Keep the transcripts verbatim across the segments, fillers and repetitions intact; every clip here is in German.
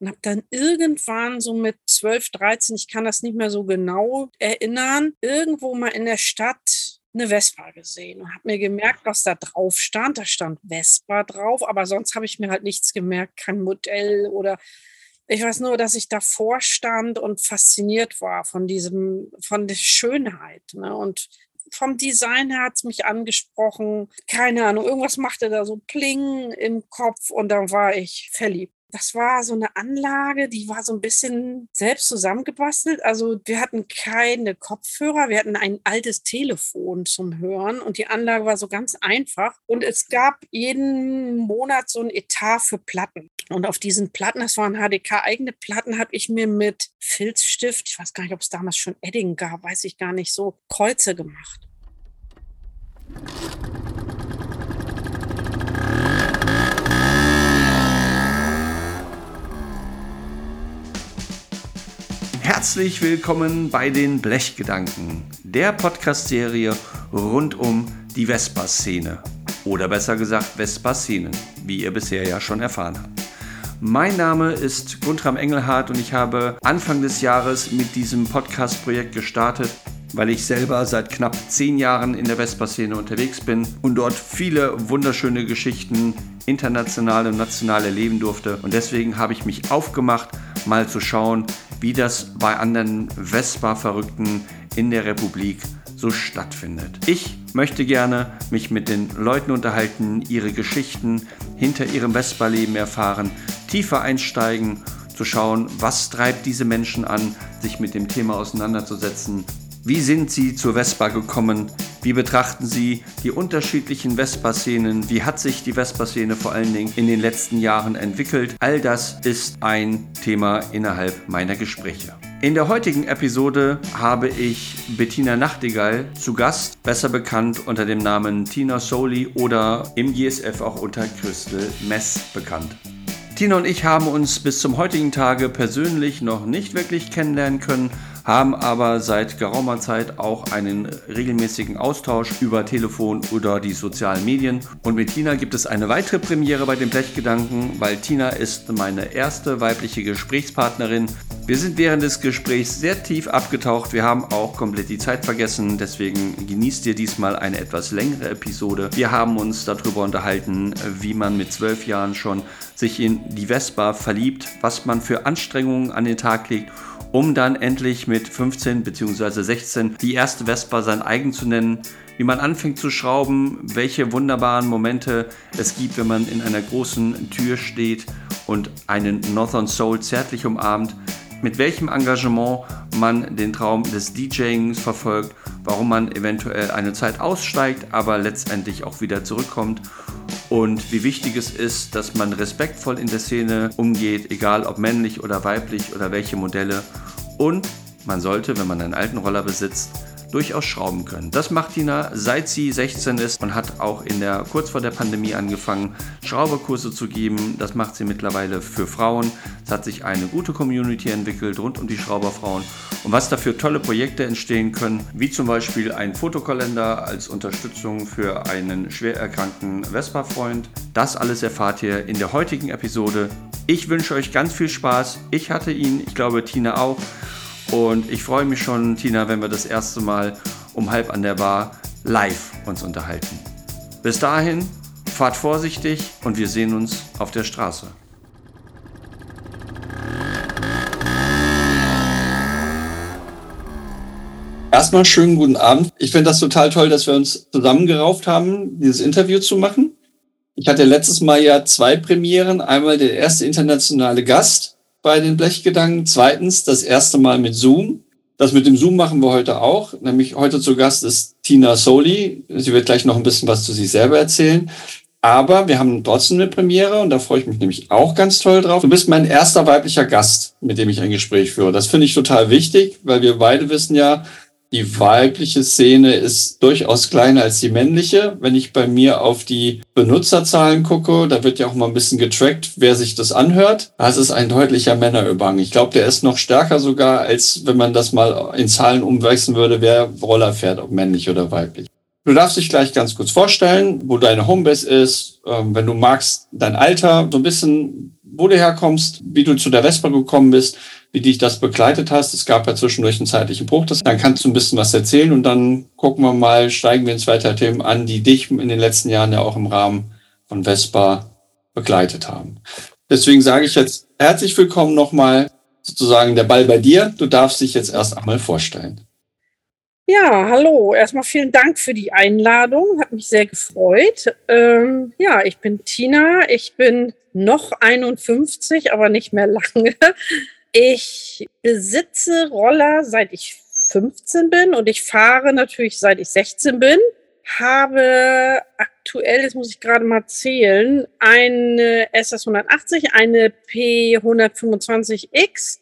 und habe dann irgendwann so mit zwölf, dreizehn, ich kann das nicht mehr so genau erinnern, irgendwo mal in der Stadt eine Vespa gesehen und habe mir gemerkt, was da drauf stand. Da stand Vespa drauf, aber sonst habe ich mir halt nichts gemerkt, kein Modell oder ich weiß nur, dass ich davor stand und fasziniert war von diesem, von der Schönheit, ne? Und vom Design her hat es mich angesprochen. Keine Ahnung, irgendwas machte da so Pling im Kopf und dann war ich verliebt. Das war so eine Anlage, die war so ein bisschen selbst zusammengebastelt. Also wir hatten keine Kopfhörer, wir hatten ein altes Telefon zum Hören und die Anlage war so ganz einfach. Und es gab jeden Monat so ein Etat für Platten. Und auf diesen Platten, das waren H D K-eigene Platten, habe ich mir mit Filzstift, ich weiß gar nicht, ob es damals schon Edding gab, weiß ich gar nicht, so Kreuze gemacht. Herzlich willkommen bei den Blechgedanken, der Podcast-Serie rund um die Vespa-Szene. Oder besser gesagt Vespa-Szenen, wie ihr bisher ja schon erfahren habt. Mein Name ist Guntram Engelhardt und ich habe Anfang des Jahres mit diesem Podcast-Projekt gestartet, weil ich selber seit knapp zehn Jahren in der Vespa-Szene unterwegs bin und dort viele wunderschöne Geschichten, internationale und nationale erleben durfte. Und deswegen habe ich mich aufgemacht, mal zu schauen, wie das bei anderen Vespa-Verrückten in der Republik so stattfindet. Ich möchte gerne mich mit den Leuten unterhalten, ihre Geschichten hinter ihrem Vespa-Leben erfahren, tiefer einsteigen, zu schauen, was treibt diese Menschen an, sich mit dem Thema auseinanderzusetzen. Wie sind sie zur Vespa gekommen? Wie betrachten sie die unterschiedlichen Vespa-Szenen? Wie hat sich die Vespa-Szene vor allen Dingen in den letzten Jahren entwickelt? All das ist ein Thema innerhalb meiner Gespräche. In der heutigen Episode habe ich Bettina Nachtigall zu Gast, besser bekannt unter dem Namen Tina Soulie oder im G S F auch unter Christel Mess bekannt. Tina und ich haben uns bis zum heutigen Tage persönlich noch nicht wirklich kennenlernen können, haben aber seit geraumer Zeit auch einen regelmäßigen Austausch über Telefon oder die sozialen Medien. Und mit Tina gibt es eine weitere Premiere bei den Blechgedanken, weil Tina ist meine erste weibliche Gesprächspartnerin. Wir sind während des Gesprächs sehr tief abgetaucht, wir haben auch komplett die Zeit vergessen, deswegen genießt ihr diesmal eine etwas längere Episode. Wir haben uns darüber unterhalten, wie man mit zwölf Jahren schon sich in die Vespa verliebt, was man für Anstrengungen an den Tag legt, um dann endlich mit fünfzehn bzw. sechzehn die erste Vespa sein eigen zu nennen, wie man anfängt zu schrauben, welche wunderbaren Momente es gibt, wenn man in einer großen Tür steht und einen Northern Soul zärtlich umarmt, mit welchem Engagement man den Traum des DJings verfolgt, warum man eventuell eine Zeit aussteigt, aber letztendlich auch wieder zurückkommt. Und wie wichtig es ist, dass man respektvoll in der Szene umgeht, egal ob männlich oder weiblich oder welche Modelle. Und man sollte, wenn man einen alten Roller besitzt, durchaus schrauben können. Das macht Tina, seit sie sechzehn ist und hat auch in der, kurz vor der Pandemie angefangen, Schrauberkurse zu geben. Das macht sie mittlerweile für Frauen. Es hat sich eine gute Community entwickelt rund um die Schrauberfrauen und was dafür tolle Projekte entstehen können, wie zum Beispiel ein Fotokalender als Unterstützung für einen schwer erkrankten Vespa-Freund. Das alles erfahrt ihr in der heutigen Episode. Ich wünsche euch ganz viel Spaß. Ich hatte ihn, ich glaube Tina auch. Und ich freue mich schon, Tina, wenn wir das erste Mal um halb an der Bar live uns unterhalten. Bis dahin, fahrt vorsichtig und wir sehen uns auf der Straße. Erstmal schönen guten Abend. Ich finde das total toll, dass wir uns zusammengerauft haben, dieses Interview zu machen. Ich hatte letztes Mal ja zwei Premieren. Einmal der erste internationale Gast bei den Blechgedanken. Zweitens, das erste Mal mit Zoom. Das mit dem Zoom machen wir heute auch. Nämlich heute zu Gast ist Tina Soulie. Sie wird gleich noch ein bisschen was zu sich selber erzählen. Aber wir haben trotzdem eine Premiere und da freue ich mich nämlich auch ganz toll drauf. Du bist mein erster weiblicher Gast, mit dem ich ein Gespräch führe. Das finde ich total wichtig, weil wir beide wissen ja, die weibliche Szene ist durchaus kleiner als die männliche. Wenn ich bei mir auf die Benutzerzahlen gucke, da wird ja auch mal ein bisschen getrackt, wer sich das anhört. Das ist ein deutlicher Männerüberhang. Ich glaube, der ist noch stärker sogar, als wenn man das mal in Zahlen umwechseln würde, wer Roller fährt, ob männlich oder weiblich. Du darfst dich gleich ganz kurz vorstellen, wo deine Homebase ist, wenn du magst, dein Alter, so ein bisschen, wo du herkommst, wie du zu der Vespa gekommen bist, wie dich das begleitet hast. Es gab ja zwischendurch einen zeitlichen Bruch. Dann kannst du ein bisschen was erzählen und dann gucken wir mal, steigen wir in zwei Themen an, die dich in den letzten Jahren ja auch im Rahmen von Vespa begleitet haben. Deswegen sage ich jetzt herzlich willkommen nochmal, sozusagen der Ball bei dir. Du darfst dich jetzt erst einmal vorstellen. Ja, hallo. Erstmal vielen Dank für die Einladung. Hat mich sehr gefreut. Ähm, ja, ich bin Tina. Ich bin noch einundfünfzig, aber nicht mehr lange. Ich besitze Roller, seit ich fünfzehn bin, und ich fahre natürlich, seit ich sechzehn bin. Habe aktuell, jetzt muss ich gerade mal zählen, eine S S hundertachtzig, eine P hundertfünfundzwanzig X,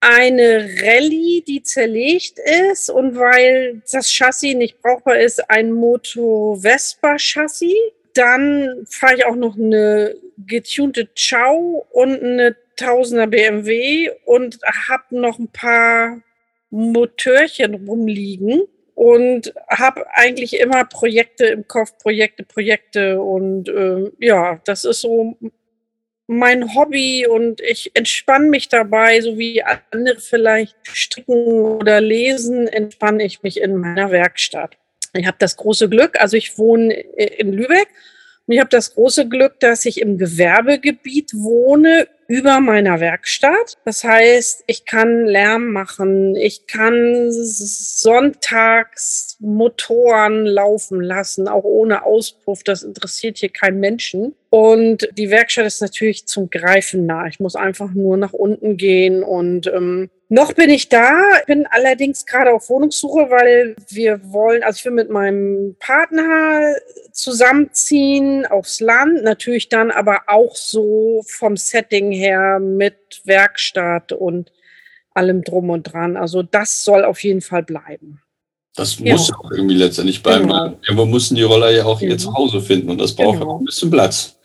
eine Rallye, die zerlegt ist, und weil das Chassis nicht brauchbar ist, ein Moto-Vespa-Chassis. Dann fahre ich auch noch eine getunte Ciao und eine Tausender B M W und habe noch ein paar Motörchen rumliegen. Und habe eigentlich immer Projekte im Kopf, Projekte, Projekte. Und äh, ja, das ist so mein Hobby und ich entspanne mich dabei, so wie andere vielleicht stricken oder lesen, entspanne ich mich in meiner Werkstatt. Ich habe das große Glück, also ich wohne in Lübeck und ich habe das große Glück, dass ich im Gewerbegebiet wohne, über meiner Werkstatt. Das heißt, ich kann Lärm machen, ich kann sonntags Motoren laufen lassen, auch ohne Auspuff. Das interessiert hier keinen Menschen. Und die Werkstatt ist natürlich zum Greifen nah. Ich muss einfach nur nach unten gehen und ähm, noch bin ich da, bin allerdings gerade auf Wohnungssuche, weil wir wollen, also ich will mit meinem Partner zusammenziehen aufs Land, natürlich dann aber auch so vom Setting her mit Werkstatt und allem drum und dran. Also das soll auf jeden Fall bleiben. Das ja. muss auch irgendwie letztendlich bleiben. Genau. Wir mussten die Roller ja auch hier genau. zu Hause finden und das braucht genau. auch ein bisschen Platz.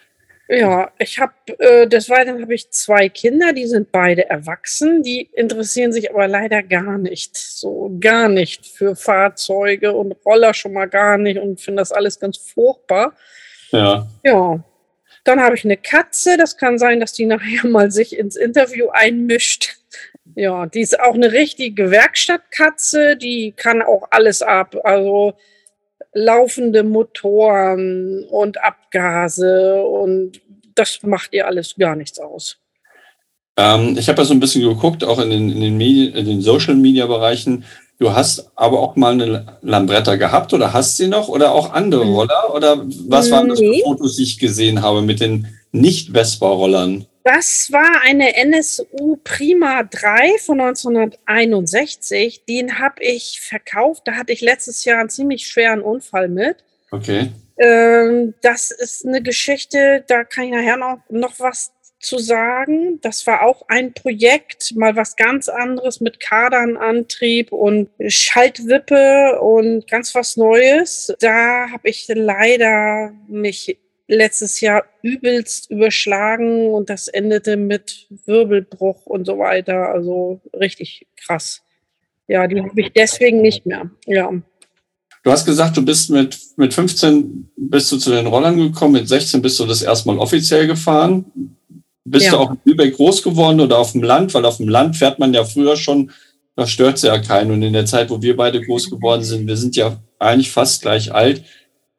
Ja, ich habe, äh, des Weiteren habe ich zwei Kinder, die sind beide erwachsen, die interessieren sich aber leider gar nicht, so gar nicht für Fahrzeuge und Roller schon mal gar nicht und finden das alles ganz furchtbar. Ja. Ja. Dann habe ich eine Katze, das kann sein, dass die nachher mal sich ins Interview einmischt. Ja, die ist auch eine richtige Werkstattkatze, die kann auch alles ab, also laufende Motoren und Abgase und das macht ihr alles gar nichts aus. Ähm, ich habe ja so ein bisschen geguckt, auch in den, in den Medien, in den Social-Media-Bereichen. Du hast aber auch mal eine Lambretta gehabt oder hast sie noch oder auch andere Roller? Oder was waren das für Fotos, die ich gesehen habe mit den Nicht-Vespa-Rollern? Das war eine N S U Prima drei von neunzehnhunderteinundsechzig. Den habe ich verkauft. Da hatte ich letztes Jahr einen ziemlich schweren Unfall mit. Okay. Ähm, das ist eine Geschichte, da kann ich nachher noch, noch was zu sagen. Das war auch ein Projekt, mal was ganz anderes mit Kardanantrieb und Schaltwippe und ganz was Neues. Da habe ich leider mich letztes Jahr übelst überschlagen und das endete mit Wirbelbruch und so weiter. Also richtig krass. Ja, die habe ich deswegen nicht mehr. Ja. Du hast gesagt, du bist mit, mit fünfzehn bist du zu den Rollern gekommen, mit sechzehn bist du das erstmal offiziell gefahren. Bist ja. du auch in Lübeck groß geworden oder auf dem Land? Weil auf dem Land fährt man ja früher schon, da stört es ja keinen. Und in der Zeit, wo wir beide groß geworden sind, wir sind ja eigentlich fast gleich alt,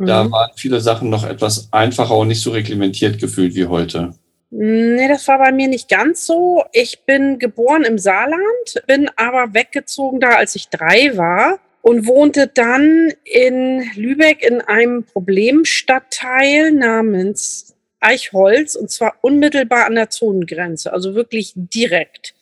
da waren viele Sachen noch etwas einfacher und nicht so reglementiert gefühlt wie heute. Nee, das war bei mir nicht ganz so. Ich bin geboren im Saarland, bin aber weggezogen da, als ich drei war und wohnte dann in Lübeck in einem Problemstadtteil namens Eichholz und zwar unmittelbar an der Zonengrenze, also wirklich direkt.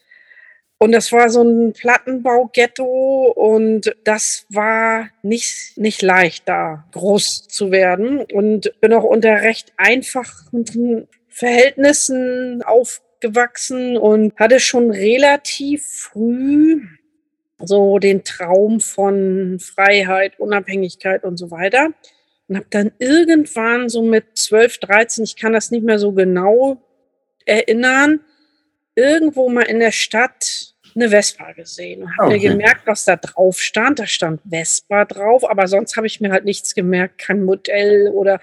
Und das war so ein Plattenbau-Ghetto und das war nicht, nicht leicht, da groß zu werden. Und bin auch unter recht einfachen Verhältnissen aufgewachsen und hatte schon relativ früh so den Traum von Freiheit, Unabhängigkeit und so weiter. Und habe dann irgendwann so mit zwölf, dreizehn, ich kann das nicht mehr so genau erinnern, irgendwo mal in der Stadt eine Vespa gesehen und habe okay. mir gemerkt, was da drauf stand. Da stand Vespa drauf, aber sonst habe ich mir halt nichts gemerkt, kein Modell oder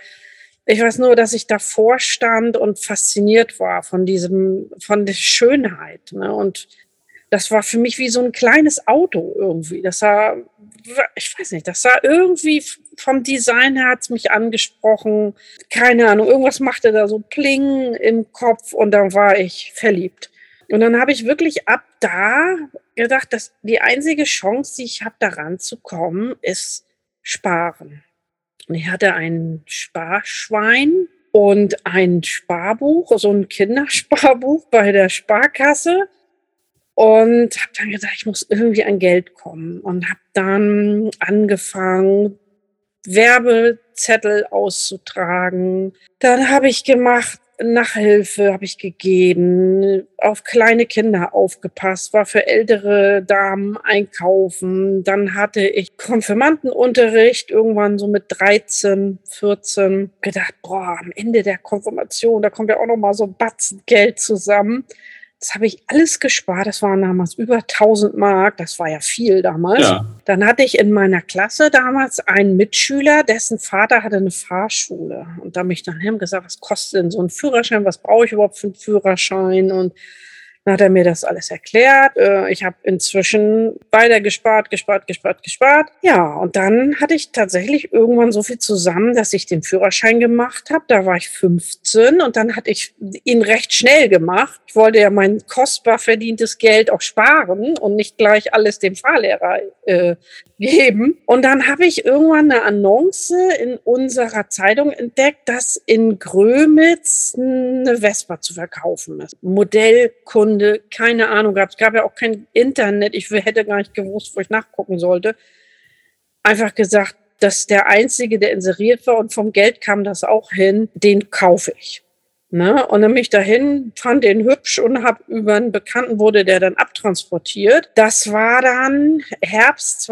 Ich weiß nur, dass ich davor stand und fasziniert war von diesem, von der Schönheit. Ne? Und das war für mich wie so ein kleines Auto irgendwie. Das sah, ich weiß nicht, das sah irgendwie vom Design her, hat es mich angesprochen. Keine Ahnung, irgendwas machte da so Pling im Kopf und dann war ich verliebt. Und dann habe ich wirklich ab da gedacht, dass die einzige Chance, die ich habe, daran zu kommen, ist Sparen. Und ich hatte ein Sparschwein und ein Sparbuch, so ein Kindersparbuch bei der Sparkasse. Und habe dann gesagt, ich muss irgendwie an Geld kommen. Und habe dann angefangen, Werbezettel auszutragen. Dann habe ich gemacht, Nachhilfe habe ich gegeben, auf kleine Kinder aufgepasst, war für ältere Damen einkaufen. Dann hatte ich Konfirmandenunterricht, irgendwann so mit dreizehn, vierzehn. Gedacht, boah, am Ende der Konfirmation, da kommt ja auch noch mal so ein Batzen Geld zusammen. Das habe ich alles gespart. Das waren damals über tausend Mark. Das war ja viel damals. Ja. Dann hatte ich in meiner Klasse damals einen Mitschüler, dessen Vater hatte eine Fahrschule. Und da habe ich dann ihm gesagt, was kostet denn so ein Führerschein? Was brauche ich überhaupt für einen Führerschein? Und dann hat er mir das alles erklärt. Ich habe inzwischen weiter gespart, gespart, gespart, gespart. Ja, und dann hatte ich tatsächlich irgendwann so viel zusammen, dass ich den Führerschein gemacht habe. Da war ich fünfzehn und dann hatte ich ihn recht schnell gemacht. Ich wollte ja mein kostbar verdientes Geld auch sparen und nicht gleich alles dem Fahrlehrer äh, geben. Und dann habe ich irgendwann eine Annonce in unserer Zeitung entdeckt, dass in Grömitz eine Vespa zu verkaufen ist. Modellkunde. Keine Ahnung gab. Es gab ja auch kein Internet. Ich hätte gar nicht gewusst, wo ich nachgucken sollte. Einfach gesagt, dass der Einzige, der inseriert war und vom Geld kam das auch hin, den kaufe ich. Ne? Und dann bin ich dahin, fand den hübsch und habe über einen Bekannten wurde der dann abtransportiert. Das war dann Herbst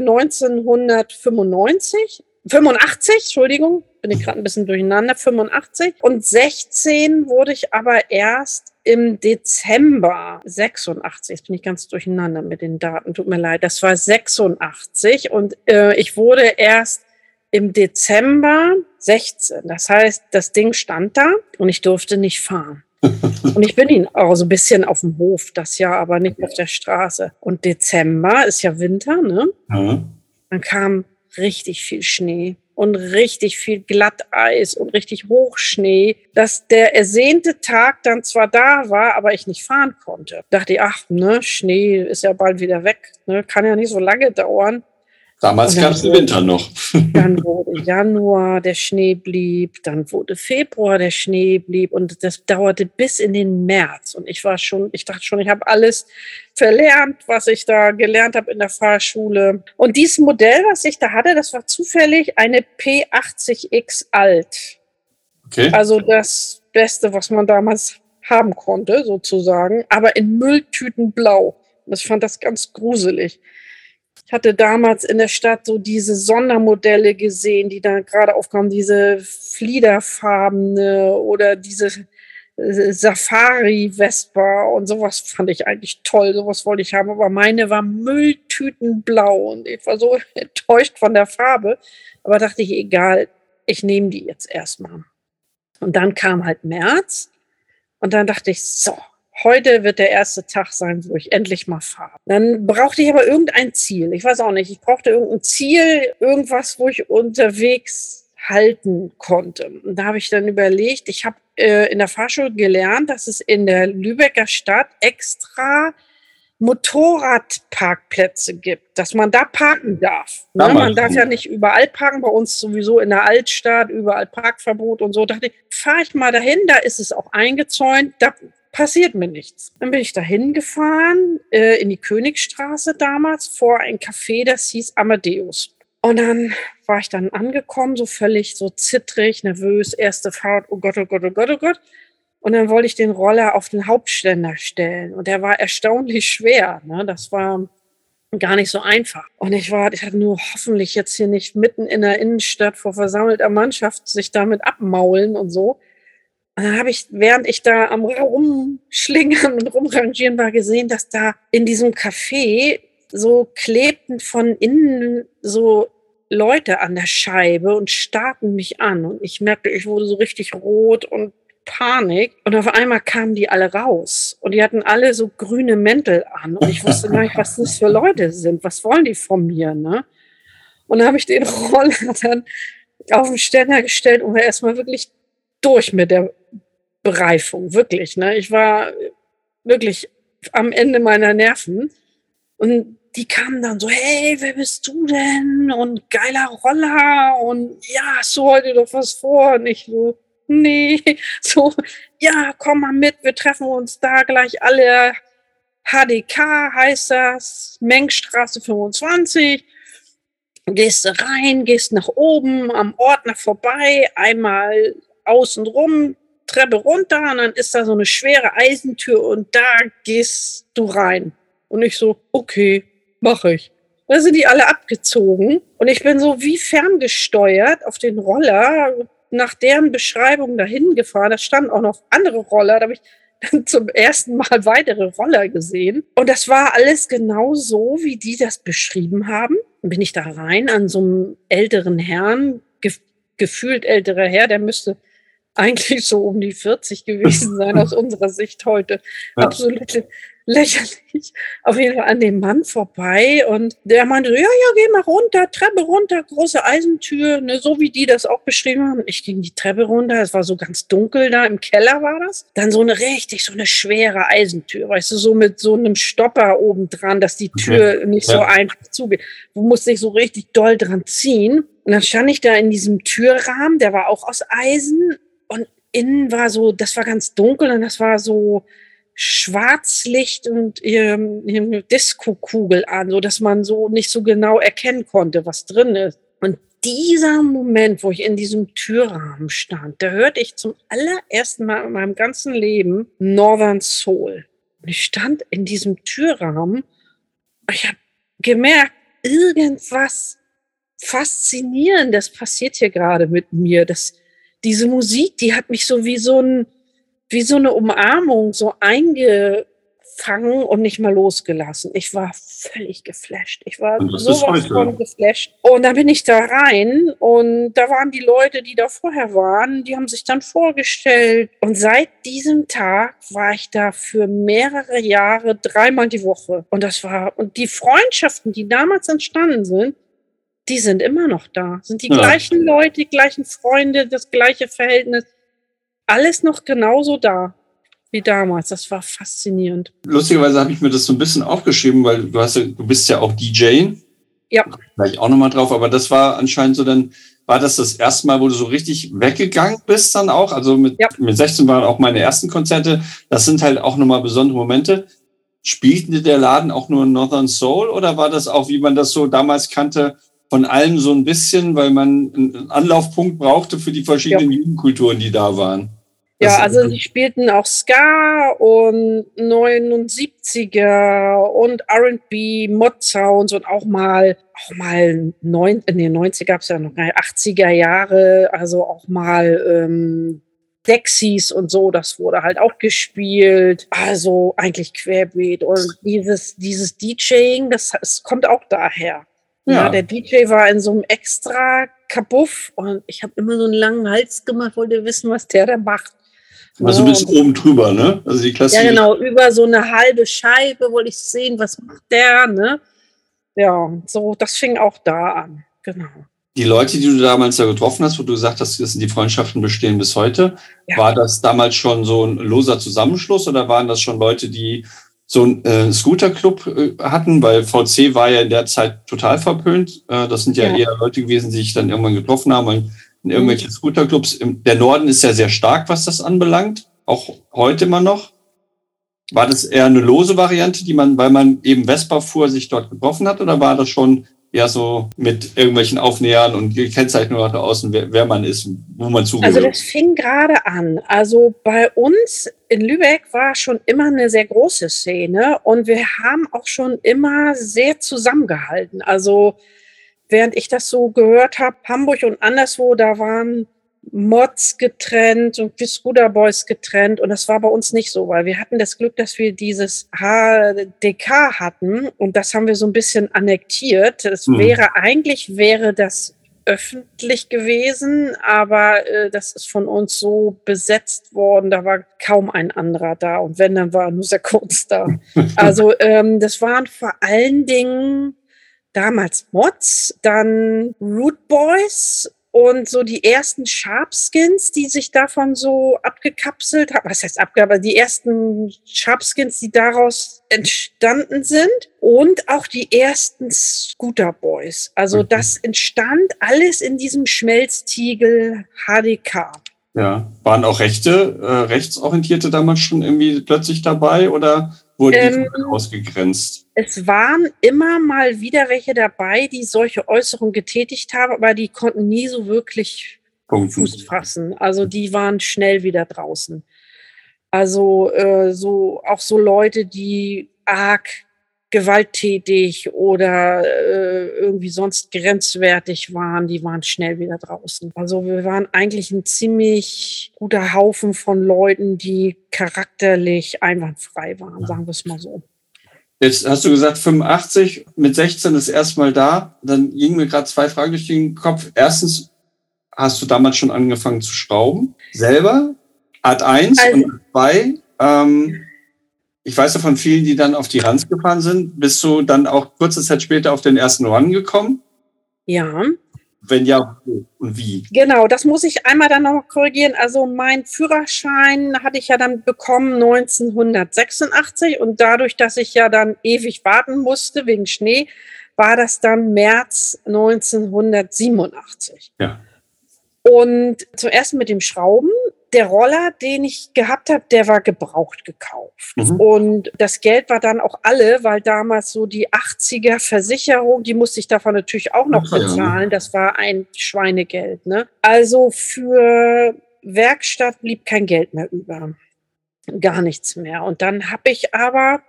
neunzehnhundertfünfundneunzig, fünfundachtzig, Entschuldigung. Bin ich gerade ein bisschen durcheinander, fünfundachtzig. Und sechzehn wurde ich aber erst im Dezember sechsundachtzig. Jetzt bin ich ganz durcheinander mit den Daten, tut mir leid. Das war sechsundachtzig und äh, ich wurde erst im Dezember sechzehn. Das heißt, das Ding stand da und ich durfte nicht fahren. Und ich bin ihn auch so ein bisschen auf dem Hof, das Jahr, aber nicht auf der Straße. Und Dezember ist ja Winter, ne? Mhm. Dann kam richtig viel Schnee. Und richtig viel Glatteis und richtig Hochschnee, dass der ersehnte Tag dann zwar da war, aber ich nicht fahren konnte. Dachte ich, ach, ne, Schnee ist ja bald wieder weg, ne, kann ja nicht so lange dauern. Damals gab es den Winter noch. Dann wurde Januar, der Schnee blieb, dann wurde Februar, der Schnee blieb und das dauerte bis in den März. Und ich war schon, ich dachte schon, ich habe alles verlernt, was ich da gelernt habe in der Fahrschule. Und dieses Modell, was ich da hatte, das war zufällig eine P achtzig X alt. Okay. Also das Beste, was man damals haben konnte, sozusagen, aber in Mülltüten blau. Ich fand das ganz gruselig. Ich hatte damals in der Stadt so diese Sondermodelle gesehen, die da gerade aufkamen, diese Fliederfarbene oder diese Safari-Vespa und sowas fand ich eigentlich toll, sowas wollte ich haben, aber meine war Mülltütenblau und ich war so enttäuscht von der Farbe, aber dachte ich, egal, ich nehme die jetzt erstmal. Und dann kam halt März und dann dachte ich, so, heute wird der erste Tag sein, wo ich endlich mal fahre. Dann brauchte ich aber irgendein Ziel. Ich weiß auch nicht. Ich brauchte irgendein Ziel, irgendwas, wo ich unterwegs halten konnte. Und da habe ich dann überlegt, ich habe äh, in der Fahrschule gelernt, dass es in der Lübecker Stadt extra Motorradparkplätze gibt, dass man da parken darf. Ne? Man darf ja nicht überall parken, bei uns sowieso in der Altstadt, überall Parkverbot und so. Da dachte ich, fahre ich mal dahin, da ist es auch eingezäunt, da passiert mir nichts. Dann bin ich da hingefahren, äh, in die Königstraße damals, vor ein Café, das hieß Amadeus. Und dann war ich dann angekommen, so völlig so zittrig, nervös, erste Fahrt, oh Gott, oh Gott, oh Gott, oh Gott. Und dann wollte ich den Roller auf den Hauptständer stellen. Und der war erstaunlich schwer, ne? Das war gar nicht so einfach. Und ich war, ich hatte nur hoffentlich jetzt hier nicht mitten in der Innenstadt vor versammelter Mannschaft sich damit abmaulen und so. Und dann habe ich, während ich da am Rumschlingern und Rumrangieren war, gesehen, dass da in diesem Café so klebten von innen so Leute an der Scheibe und starrten mich an. Und ich merkte, ich wurde so richtig rot und Panik. Und auf einmal kamen die alle raus. Und die hatten alle so grüne Mäntel an. Und ich wusste gar nicht, was das für Leute sind. Was wollen die von mir, ne? Und dann habe ich den Roller dann auf den Ständer gestellt und war erstmal wirklich durch mit der Bereifung. Wirklich, ne? Ich war wirklich am Ende meiner Nerven. Und die kamen dann so, hey, wer bist du denn? Und geiler Roller. Und ja, hast du heute doch was vor? Und ich so, nee. So, ja, komm mal mit, wir treffen uns da gleich alle. H D K heißt das, Mengstraße fünfundzwanzig. Gehst du rein, gehst nach oben, am Ordner vorbei, einmal außen rum, Treppe runter. Und dann ist da so eine schwere Eisentür und da gehst du rein. Und ich so, okay, mache ich. Und dann sind die alle abgezogen. Und ich bin so wie ferngesteuert auf den Roller, nach deren Beschreibung dahin gefahren. Da standen auch noch andere Roller. Da habe ich dann zum ersten Mal weitere Roller gesehen. Und das war alles genau so, wie die das beschrieben haben. Dann bin ich da rein an so einem älteren Herrn, gef- gefühlt älterer Herr, der müsste eigentlich so um die vierzig gewesen sein, aus unserer Sicht heute. Ja. Absolut lächerlich. Auf jeden Fall an dem Mann vorbei. Und der meinte, ja, ja, geh mal runter, Treppe runter, große Eisentür. Ne, so wie die das auch beschrieben haben. Ich ging die Treppe runter, es war so ganz dunkel da, im Keller war das. Dann so eine richtig, so eine schwere Eisentür, weißt du, so mit so einem Stopper oben dran, dass die Tür mhm. nicht ja. so einfach zugeht. Du musst dich so richtig doll dran ziehen. Und dann stand ich da in diesem Türrahmen, der war auch aus Eisen. Und innen war so, das war ganz dunkel und das war so Schwarzlicht und ähm, Disco-Kugel an, so dass man so nicht so genau erkennen konnte, was drin ist. Und dieser Moment, wo ich in diesem Türrahmen stand, da hörte ich zum allerersten Mal in meinem ganzen Leben Northern Soul. Und ich stand in diesem Türrahmen und ich habe gemerkt, irgendwas Faszinierendes passiert hier gerade mit mir, das diese Musik, die hat mich so wie so ein, wie so eine Umarmung so eingefangen und nicht mal losgelassen. Ich war völlig geflasht. Ich war sowas von geflasht. Und dann bin ich da rein und da waren die Leute, die da vorher waren, die haben sich dann vorgestellt. Und seit diesem Tag war ich da für mehrere Jahre dreimal die Woche. Und das war, und die Freundschaften, die damals entstanden sind, die sind immer noch da. Sind die ja. gleichen Leute, die gleichen Freunde, das gleiche Verhältnis. Alles noch genauso da wie damals. Das war faszinierend. Lustigerweise habe ich mir das so ein bisschen aufgeschrieben, weil du hast, du bist ja auch D J. Ja. Vielleicht auch nochmal drauf. Aber das war anscheinend so dann, war das das erste Mal, wo du so richtig weggegangen bist dann auch? Also mit, ja. mit sechzehn waren auch meine ersten Konzerte. Das sind halt auch nochmal besondere Momente. Spielte der Laden auch nur Northern Soul oder war das auch, wie man das so damals kannte, von allem so ein bisschen, weil man einen Anlaufpunkt brauchte für die verschiedenen ja. Jugendkulturen, die da waren. Das ja, also sie spielten auch Ska und neunundsiebziger und R and B, Mod-Sounds und auch mal, auch mal neun, nee, neunzig gab es ja noch, achtziger Jahre, also auch mal ähm, Dexys und so, das wurde halt auch gespielt. Also eigentlich querbeet. Und dieses, dieses DJing, das, das kommt auch daher. Ja. ja, der D J war in so einem extra Kabuff und ich habe immer so einen langen Hals gemacht, wollte wissen, was der da macht. War so ein bisschen oben drüber, ne? Also die Klasse. Ja, genau, über so eine halbe Scheibe wollte ich sehen, was macht der, ne? Ja, so, das fing auch da an, genau. Die Leute, die du damals da getroffen hast, wo du gesagt hast, das sind die Freundschaften bestehen bis heute, ja. war das damals schon so ein loser Zusammenschluss oder waren das schon Leute, die so einen äh, Scooterclub äh, hatten, weil V C war ja in der Zeit total verpönt. Äh, das sind ja, ja eher Leute gewesen, die sich dann irgendwann getroffen haben in, in irgendwelchen mhm. Scooterclubs. Im, der Norden ist ja sehr stark, was das anbelangt, auch heute immer noch. War das eher eine lose Variante, die man, weil man eben Vespa fuhr, sich dort getroffen hat, oder war das schon eher so mit irgendwelchen Aufnähern und Kennzeichnung nach außen, wer, wer man ist, wo man zugehört? Also das fing gerade an. Also bei uns in Lübeck war schon immer eine sehr große Szene und wir haben auch schon immer sehr zusammengehalten. Also während ich das so gehört habe, Hamburg und anderswo, da waren Mods getrennt und Scooter Boys getrennt, und das war bei uns nicht so, weil wir hatten das Glück, dass wir dieses H D K hatten, und das haben wir so ein bisschen annektiert. Es mhm. wäre eigentlich wäre das öffentlich gewesen, aber äh, das ist von uns so besetzt worden, da war kaum ein anderer da, und wenn, dann war nur sehr kurz da. Also ähm, das waren vor allen Dingen damals Mods, dann Root Boys und so die ersten Sharpskins, die sich davon so abgekapselt haben. Was heißt abgekapselt? Die ersten Sharpskins, die daraus entstanden sind, und auch die ersten Scooter Boys. Also das entstand alles in diesem Schmelztiegel H D K. Ja, waren auch Rechte, äh, Rechtsorientierte damals schon irgendwie plötzlich dabei, oder wurden die ähm, ausgegrenzt? Es waren immer mal wieder welche dabei, die solche Äußerungen getätigt haben, aber die konnten nie so wirklich Punkt. Fuß fassen. Also die waren schnell wieder draußen. Also äh, so auch so Leute, die arg gewalttätig oder äh, irgendwie sonst grenzwertig waren, die waren schnell wieder draußen. Also wir waren eigentlich ein ziemlich guter Haufen von Leuten, die charakterlich einwandfrei waren, sagen wir es mal so. Jetzt hast du gesagt, fünfundachtzig, mit sechzehn ist erstmal da. Dann gingen mir gerade zwei Fragen durch den Kopf. Erstens, hast du damals schon angefangen zu schrauben? Selber? Art eins also, und Art zwei? Ähm, ich weiß ja von vielen, die dann auf die Ranz gefahren sind. Bist du dann auch kurze Zeit später auf den ersten Run gekommen? Ja. Wenn ja, und wie? Genau, das muss ich einmal dann noch korrigieren. Also meinen Führerschein hatte ich ja dann bekommen neunzehnhundertsechsundachtzig, und dadurch, dass ich ja dann ewig warten musste wegen Schnee, war das dann März neunzehnhundertsiebenundachtzig. Ja. Und zuerst mit dem Schrauben. Der Roller, den ich gehabt habe, der war gebraucht gekauft. Mhm. Und das Geld war dann auch alle, weil damals so die achtziger-Versicherung, die musste ich davon natürlich auch noch Ach, bezahlen. Ja. Das war ein Schweinegeld, ne? Also für Werkstatt blieb kein Geld mehr über. Gar nichts mehr. Und dann habe ich aber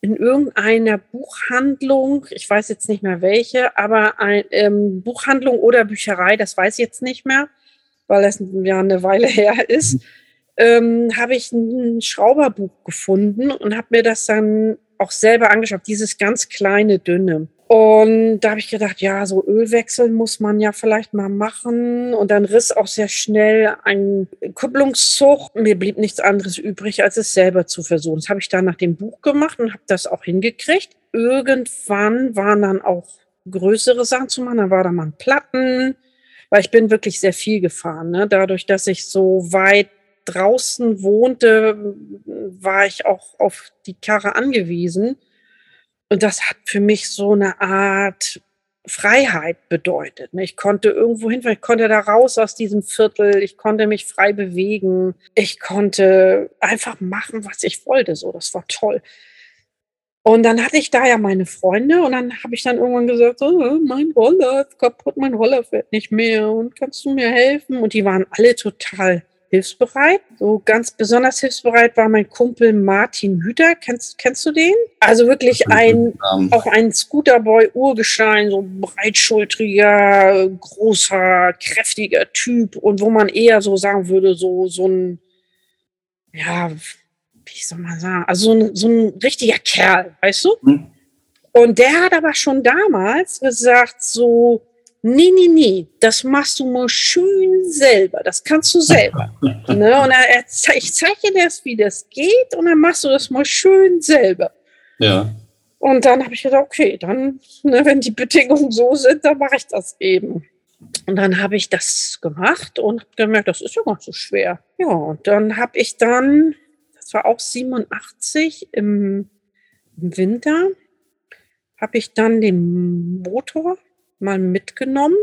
in irgendeiner Buchhandlung, ich weiß jetzt nicht mehr welche, aber ein, ähm, Buchhandlung oder Bücherei, das weiß ich jetzt nicht mehr, weil das ja eine Weile her ist, ähm, habe ich ein Schrauberbuch gefunden und habe mir das dann auch selber angeschaut, dieses ganz kleine, dünne. Und da habe ich gedacht, ja, so Ölwechseln muss man ja vielleicht mal machen. Und dann riss auch sehr schnell ein Kupplungszug. Mir blieb nichts anderes übrig, als es selber zu versuchen. Das habe ich dann nach dem Buch gemacht und habe das auch hingekriegt. Irgendwann waren dann auch größere Sachen zu machen. Dann war da mal ein Platten. Weil ich bin wirklich sehr viel gefahren, ne? Dadurch, dass ich so weit draußen wohnte, war ich auch auf die Karre angewiesen. Und das hat für mich so eine Art Freiheit bedeutet, ne? Ich konnte irgendwo hin, ich konnte da raus aus diesem Viertel, ich konnte mich frei bewegen, ich konnte einfach machen, was ich wollte. So, das war toll. Und dann hatte ich da ja meine Freunde, und dann habe ich dann irgendwann gesagt, oh, mein Roller ist kaputt, mein Roller fährt nicht mehr und kannst du mir helfen? Und die waren alle total hilfsbereit. So ganz besonders hilfsbereit war mein Kumpel Martin Hüther. Kennst, kennst du den? Also wirklich ein, auch ein Scooterboy Urgestein, so breitschultriger, großer, kräftiger Typ, und wo man eher so sagen würde, so, so ein, ja, wie soll man sagen, also so ein, so ein richtiger Kerl, weißt du? Mhm. Und der hat aber schon damals gesagt so, nee, nee, nee, das machst du mal schön selber, das kannst du selber. Ne? Und er, er, ich zeige dir das, wie das geht, und dann machst du das mal schön selber. Ja. Und dann habe ich gedacht, okay, dann, ne, wenn die Bedingungen so sind, dann mache ich das eben. Und dann habe ich das gemacht und habe gemerkt, das ist ja gar nicht so schwer. Ja, und dann habe ich dann Das war auch siebenundachtzig im Winter, habe ich dann den Motor mal mitgenommen,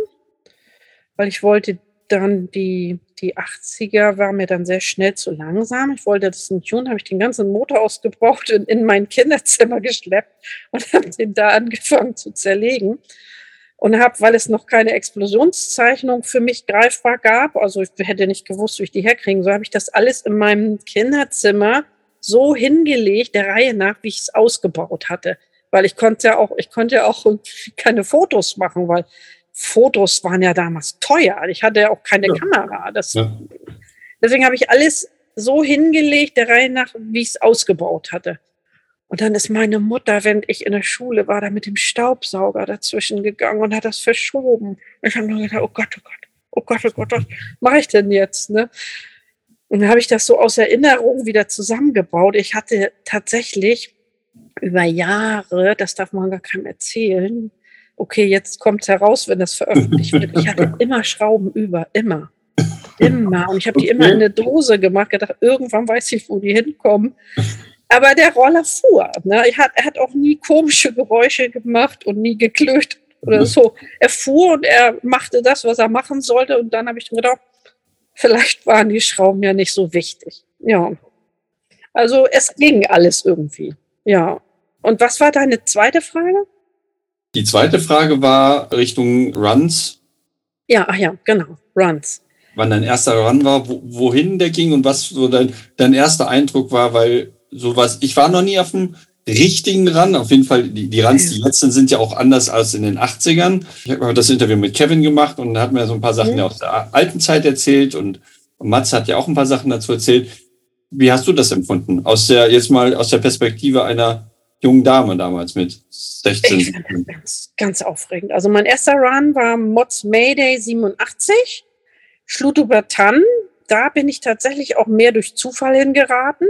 weil ich wollte dann die, die achtziger war mir dann sehr schnell zu langsam. Ich wollte das nicht tun, habe ich den ganzen Motor ausgebraucht und in mein Kinderzimmer geschleppt und habe den da angefangen zu zerlegen. Und habe, weil es noch keine Explosionszeichnung für mich greifbar gab, also ich hätte nicht gewusst, wie ich die herkriegen soll, habe ich das alles in meinem Kinderzimmer so hingelegt, der Reihe nach, wie ich es ausgebaut hatte. Weil ich konnte ja auch, ich konnte ja auch keine Fotos machen, weil Fotos waren ja damals teuer. Ich hatte ja auch keine ja. Kamera. Das, ja. Deswegen habe ich alles so hingelegt, der Reihe nach, wie ich es ausgebaut hatte. Und dann ist meine Mutter, wenn ich in der Schule war, da mit dem Staubsauger dazwischen gegangen und hat das verschoben. Ich habe nur gedacht, oh Gott, oh Gott, oh Gott, oh Gott, was mache ich denn jetzt? Ne? Und dann habe ich das so aus Erinnerung wieder zusammengebaut. Ich hatte tatsächlich über Jahre, das darf man gar keinem erzählen, okay, jetzt kommt es heraus, wenn das veröffentlicht wird. Ich hatte immer Schrauben über, immer, immer. Und ich habe die immer in eine Dose gemacht, gedacht, irgendwann weiß ich, wo die hinkommen. Aber der Roller fuhr. Ne? Er hat, er hat auch nie komische Geräusche gemacht und nie geklötet oder so. Er fuhr und er machte das, was er machen sollte. Und dann habe ich gedacht, vielleicht waren die Schrauben ja nicht so wichtig. Ja. Also es ging alles irgendwie. Ja. Und was war deine zweite Frage? Die zweite Frage war Richtung Runs. Ja, ach ja, genau, Runs. Wann dein erster Run war, wohin der ging und was so dein, dein erster Eindruck war, weil sowas, ich war noch nie auf dem richtigen Run. Auf jeden Fall, die, die Runs, die jetzt sind, sind ja auch anders als in den achtzigern. Ich habe das Interview mit Kevin gemacht und hat mir so ein paar Sachen mhm. aus der alten Zeit erzählt und Mats hat ja auch ein paar Sachen dazu erzählt. Wie hast du das empfunden? Aus der, jetzt mal aus der Perspektive einer jungen Dame damals mit sechzehn. Ich fand das ganz, ganz aufregend. Also mein erster Run war Mods Mayday siebenundachtzig, Schlutubertan Tann. Da bin ich tatsächlich auch mehr durch Zufall hingeraten.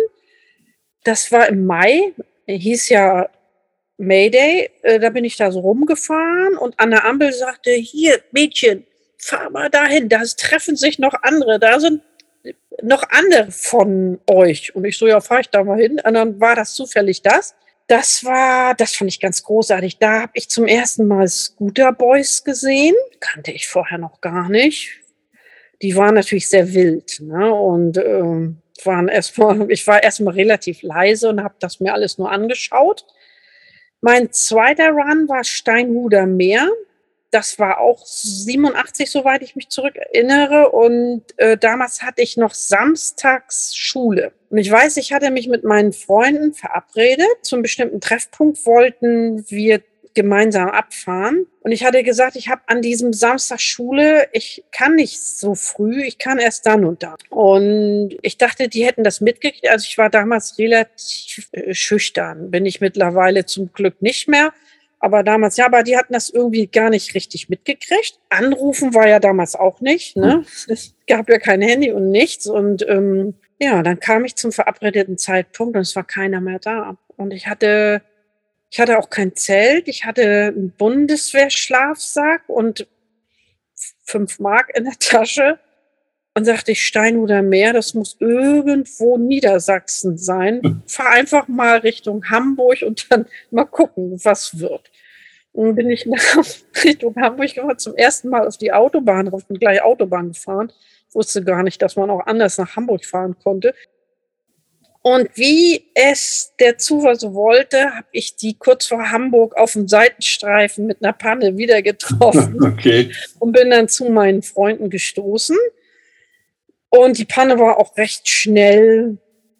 Das war im Mai, hieß ja Mayday, da bin ich da so rumgefahren und an der Ampel sagte, hier Mädchen, fahr mal dahin, da treffen sich noch andere, da sind noch andere von euch. Und ich so, ja, fahr ich da mal hin. Und dann war das zufällig das. Das war, das fand ich ganz großartig. Da habe ich zum ersten Mal Scooter Boys gesehen, kannte ich vorher noch gar nicht. Die waren natürlich sehr wild, ne? Und ähm, waren erstmal, ich war erstmal relativ leise und habe das mir alles nur angeschaut. Mein zweiter Run war Steinhuder Meer. Das war auch siebenundachtzig, soweit ich mich zurück erinnere. Und äh, damals hatte ich noch samstags Schule. Und ich weiß, ich hatte mich mit meinen Freunden verabredet. Zu einem bestimmten Treffpunkt wollten wir gemeinsam abfahren. Und ich hatte gesagt, ich habe an diesem Samstag Schule, ich kann nicht so früh, ich kann erst dann und dann. Und ich dachte, die hätten das mitgekriegt. Also ich war damals relativ äh, schüchtern, bin ich mittlerweile zum Glück nicht mehr. Aber damals, ja, aber die hatten das irgendwie gar nicht richtig mitgekriegt. Anrufen war ja damals auch nicht, ne? Es gab ja kein Handy und nichts. Und ähm, ja, dann kam ich zum verabredeten Zeitpunkt und es war keiner mehr da. Und ich hatte... Ich hatte auch kein Zelt, ich hatte einen Bundeswehrschlafsack und fünf Mark in der Tasche und sagte ich, Steinhuder Meer, das muss irgendwo Niedersachsen sein. Fahr einfach mal Richtung Hamburg und dann mal gucken, was wird. Und dann bin ich nach Richtung Hamburg gefahren, zum ersten Mal auf die Autobahn rauf und gleich Autobahn gefahren. Ich wusste gar nicht, dass man auch anders nach Hamburg fahren konnte. Und wie es der Zufall so wollte, habe ich die kurz vor Hamburg auf dem Seitenstreifen mit einer Panne wieder getroffen. Okay. Und bin dann zu meinen Freunden gestoßen. Und die Panne war auch recht schnell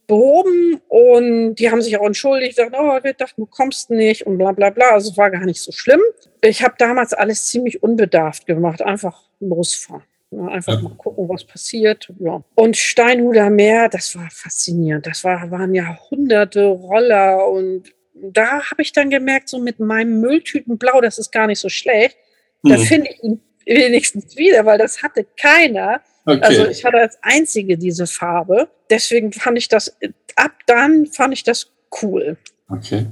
behoben. Und die haben sich auch entschuldigt, gesagt, oh, wir dachten, du kommst nicht und bla bla bla. Also es war gar nicht so schlimm. Ich habe damals alles ziemlich unbedarft gemacht, einfach losfahren. Einfach mal gucken, was passiert. Ja. Und Steinhuder Meer, das war faszinierend. Das war, waren ja hunderte Roller. Und da habe ich dann gemerkt, so mit meinem Mülltütenblau, das ist gar nicht so schlecht. Hm. Da finde ich ihn wenigstens wieder, weil das hatte keiner. Okay. Also ich hatte als Einzige diese Farbe. Deswegen fand ich das, ab dann fand ich das cool. Okay.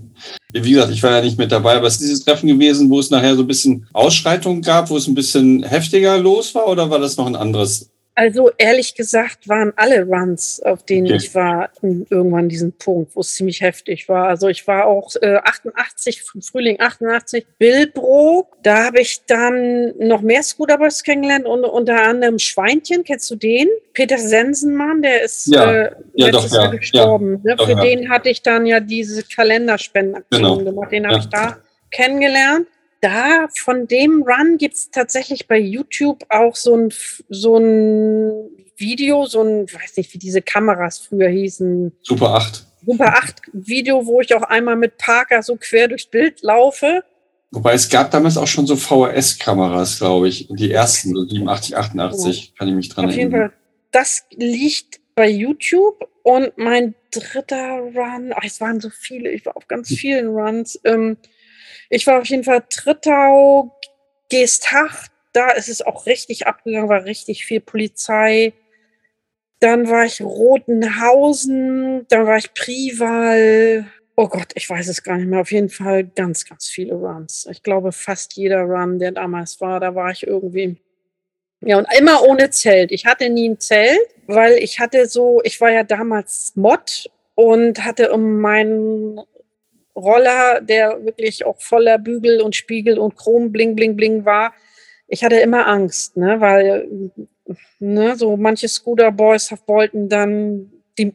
Wie gesagt, ich war ja nicht mit dabei, aber es ist dieses Treffen gewesen, wo es nachher so ein bisschen Ausschreitungen gab, wo es ein bisschen heftiger los war, oder war das noch ein anderes? Also ehrlich gesagt waren alle Runs, auf denen okay. ich war, irgendwann diesen Punkt, wo es ziemlich heftig war. Also ich war auch äh, achtundachtzig, Frühling achtundachtzig, Billbro. Da habe ich dann noch mehr Scooterboys kennengelernt und unter anderem Schweinchen, kennst du den? Peter Sensenmann, der ist ja. Äh, ja, doch, ja. gestorben. Ja, ne? doch, Für ja. den hatte ich dann ja diese Kalenderspendenaktion genau. gemacht, den habe ja. ich da kennengelernt. Da, von dem Run gibt es tatsächlich bei YouTube auch so ein, so ein Video, so ein, weiß nicht, wie diese Kameras früher hießen. Super acht. Super acht Video, wo ich auch einmal mit Parker so quer durchs Bild laufe. Wobei es gab damals auch schon so V H S-Kameras, glaube ich. Die ersten, so siebenundachtzig, achtundachtzig, kann ich mich dran erinnern. Auf jeden Fall, das liegt bei YouTube und mein dritter Run, ach, es waren so viele, ich war auf ganz vielen Runs. Ähm, ich war auf jeden Fall Trittau, Geesthacht, da ist es auch richtig abgegangen, war richtig viel Polizei. Dann war ich Rotenhausen, dann war ich Prival. Oh Gott, ich weiß es gar nicht mehr. Auf jeden Fall ganz, ganz viele Runs. Ich glaube, fast jeder Run, der damals war, da war ich irgendwie. Ja, und immer ohne Zelt. Ich hatte nie ein Zelt, weil ich hatte so, ich war ja damals Mod und hatte um meinen Roller, der wirklich auch voller Bügel und Spiegel und Chrom, bling, bling, bling war. Ich hatte immer Angst, ne, weil ne, so manche Scooter-Boys wollten dann die,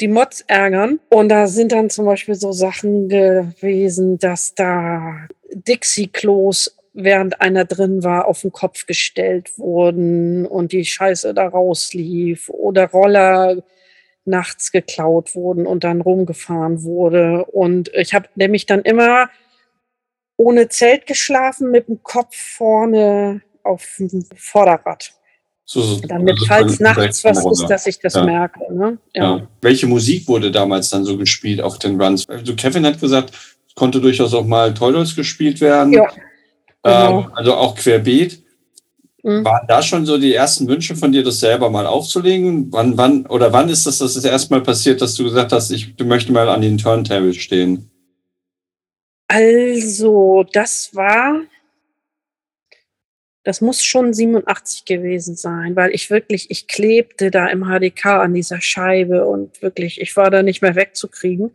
die Mods ärgern. Und da sind dann zum Beispiel so Sachen gewesen, dass da Dixie-Klos, während einer drin war, auf den Kopf gestellt wurden und die Scheiße da rauslief oder Roller nachts geklaut wurden und dann rumgefahren wurde. Und ich habe nämlich dann immer ohne Zelt geschlafen, mit dem Kopf vorne auf dem Vorderrad. So, so, damit, falls nachts was ist, dass ich das ja. merke. Ne? Ja. Ja. Welche Musik wurde damals dann so gespielt auf den Runs? Also Kevin hat gesagt, es konnte durchaus auch mal Tollholz gespielt werden. Ja, genau. ähm, also auch querbeet. Mhm. Waren da schon so die ersten Wünsche von dir, das selber mal aufzulegen? Wann, wann oder wann ist das, dass das erste Mal passiert, dass du gesagt hast, ich möchte mal an den Turntables stehen? Also, das war... Das muss schon siebenundachtzig gewesen sein, weil ich wirklich, ich klebte da im H D K an dieser Scheibe und wirklich, ich war da nicht mehr wegzukriegen.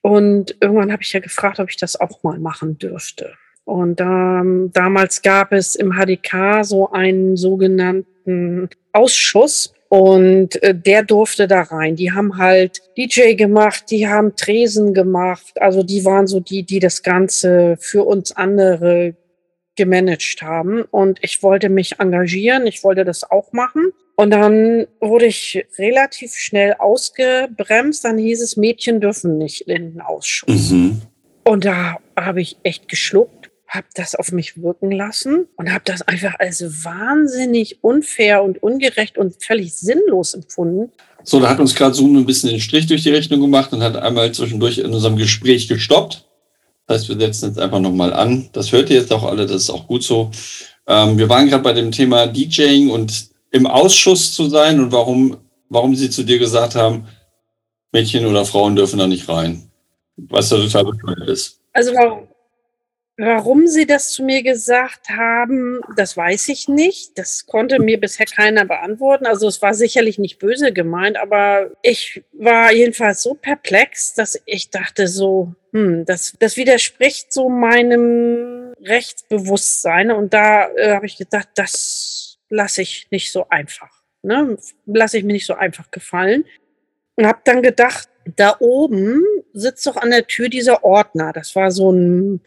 Und irgendwann habe ich ja gefragt, ob ich das auch mal machen dürfte. Und ähm, damals gab es im H D K so einen sogenannten Ausschuss und äh, der durfte da rein. Die haben halt D J gemacht, die haben Tresen gemacht. Also die waren so die, die das Ganze für uns andere gemanagt haben und ich wollte mich engagieren, ich wollte das auch machen und dann wurde ich relativ schnell ausgebremst, dann hieß es, Mädchen dürfen nicht in den Ausschuss. Mhm. Und da habe ich echt geschluckt, habe das auf mich wirken lassen und habe das einfach als wahnsinnig unfair und ungerecht und völlig sinnlos empfunden. So, da hat uns gerade so ein bisschen den Strich durch die Rechnung gemacht und hat einmal zwischendurch in unserem Gespräch gestoppt. Das heißt, wir setzen jetzt einfach nochmal an. Das hört ihr jetzt auch alle, das ist auch gut so. Ähm, wir waren gerade bei dem Thema DJing und im Ausschuss zu sein und warum, warum sie zu dir gesagt haben, Mädchen oder Frauen dürfen da nicht rein. Was da total bescheuert ist. Also warum, warum sie das zu mir gesagt haben, das weiß ich nicht. Das konnte mir bisher keiner beantworten. Also es war sicherlich nicht böse gemeint, aber ich war jedenfalls so perplex, dass ich dachte so, Hm, das, das widerspricht so meinem Rechtsbewusstsein und da äh, habe ich gedacht, das lasse ich nicht so einfach, ne? Lasse ich mir nicht so einfach gefallen und habe dann gedacht, da oben sitzt doch an der Tür dieser Ordner, das war so ein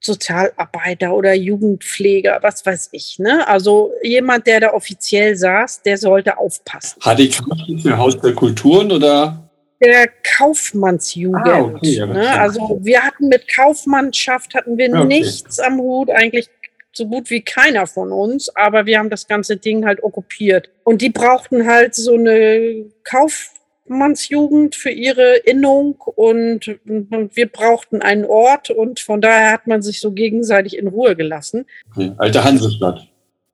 Sozialarbeiter oder Jugendpfleger, was weiß ich, ne? Also jemand, der da offiziell saß, der sollte aufpassen. H D K für Haus der Kulturen oder? Der Kaufmannsjugend. Ah, okay, ja, ne? Also wir hatten mit Kaufmannschaft hatten wir okay. nichts am Hut, eigentlich so gut wie keiner von uns, aber wir haben das ganze Ding halt okkupiert. Und die brauchten halt so eine Kaufmannsjugend für ihre Innung und, und wir brauchten einen Ort und von daher hat man sich so gegenseitig in Ruhe gelassen. Okay. Alte Hansestadt.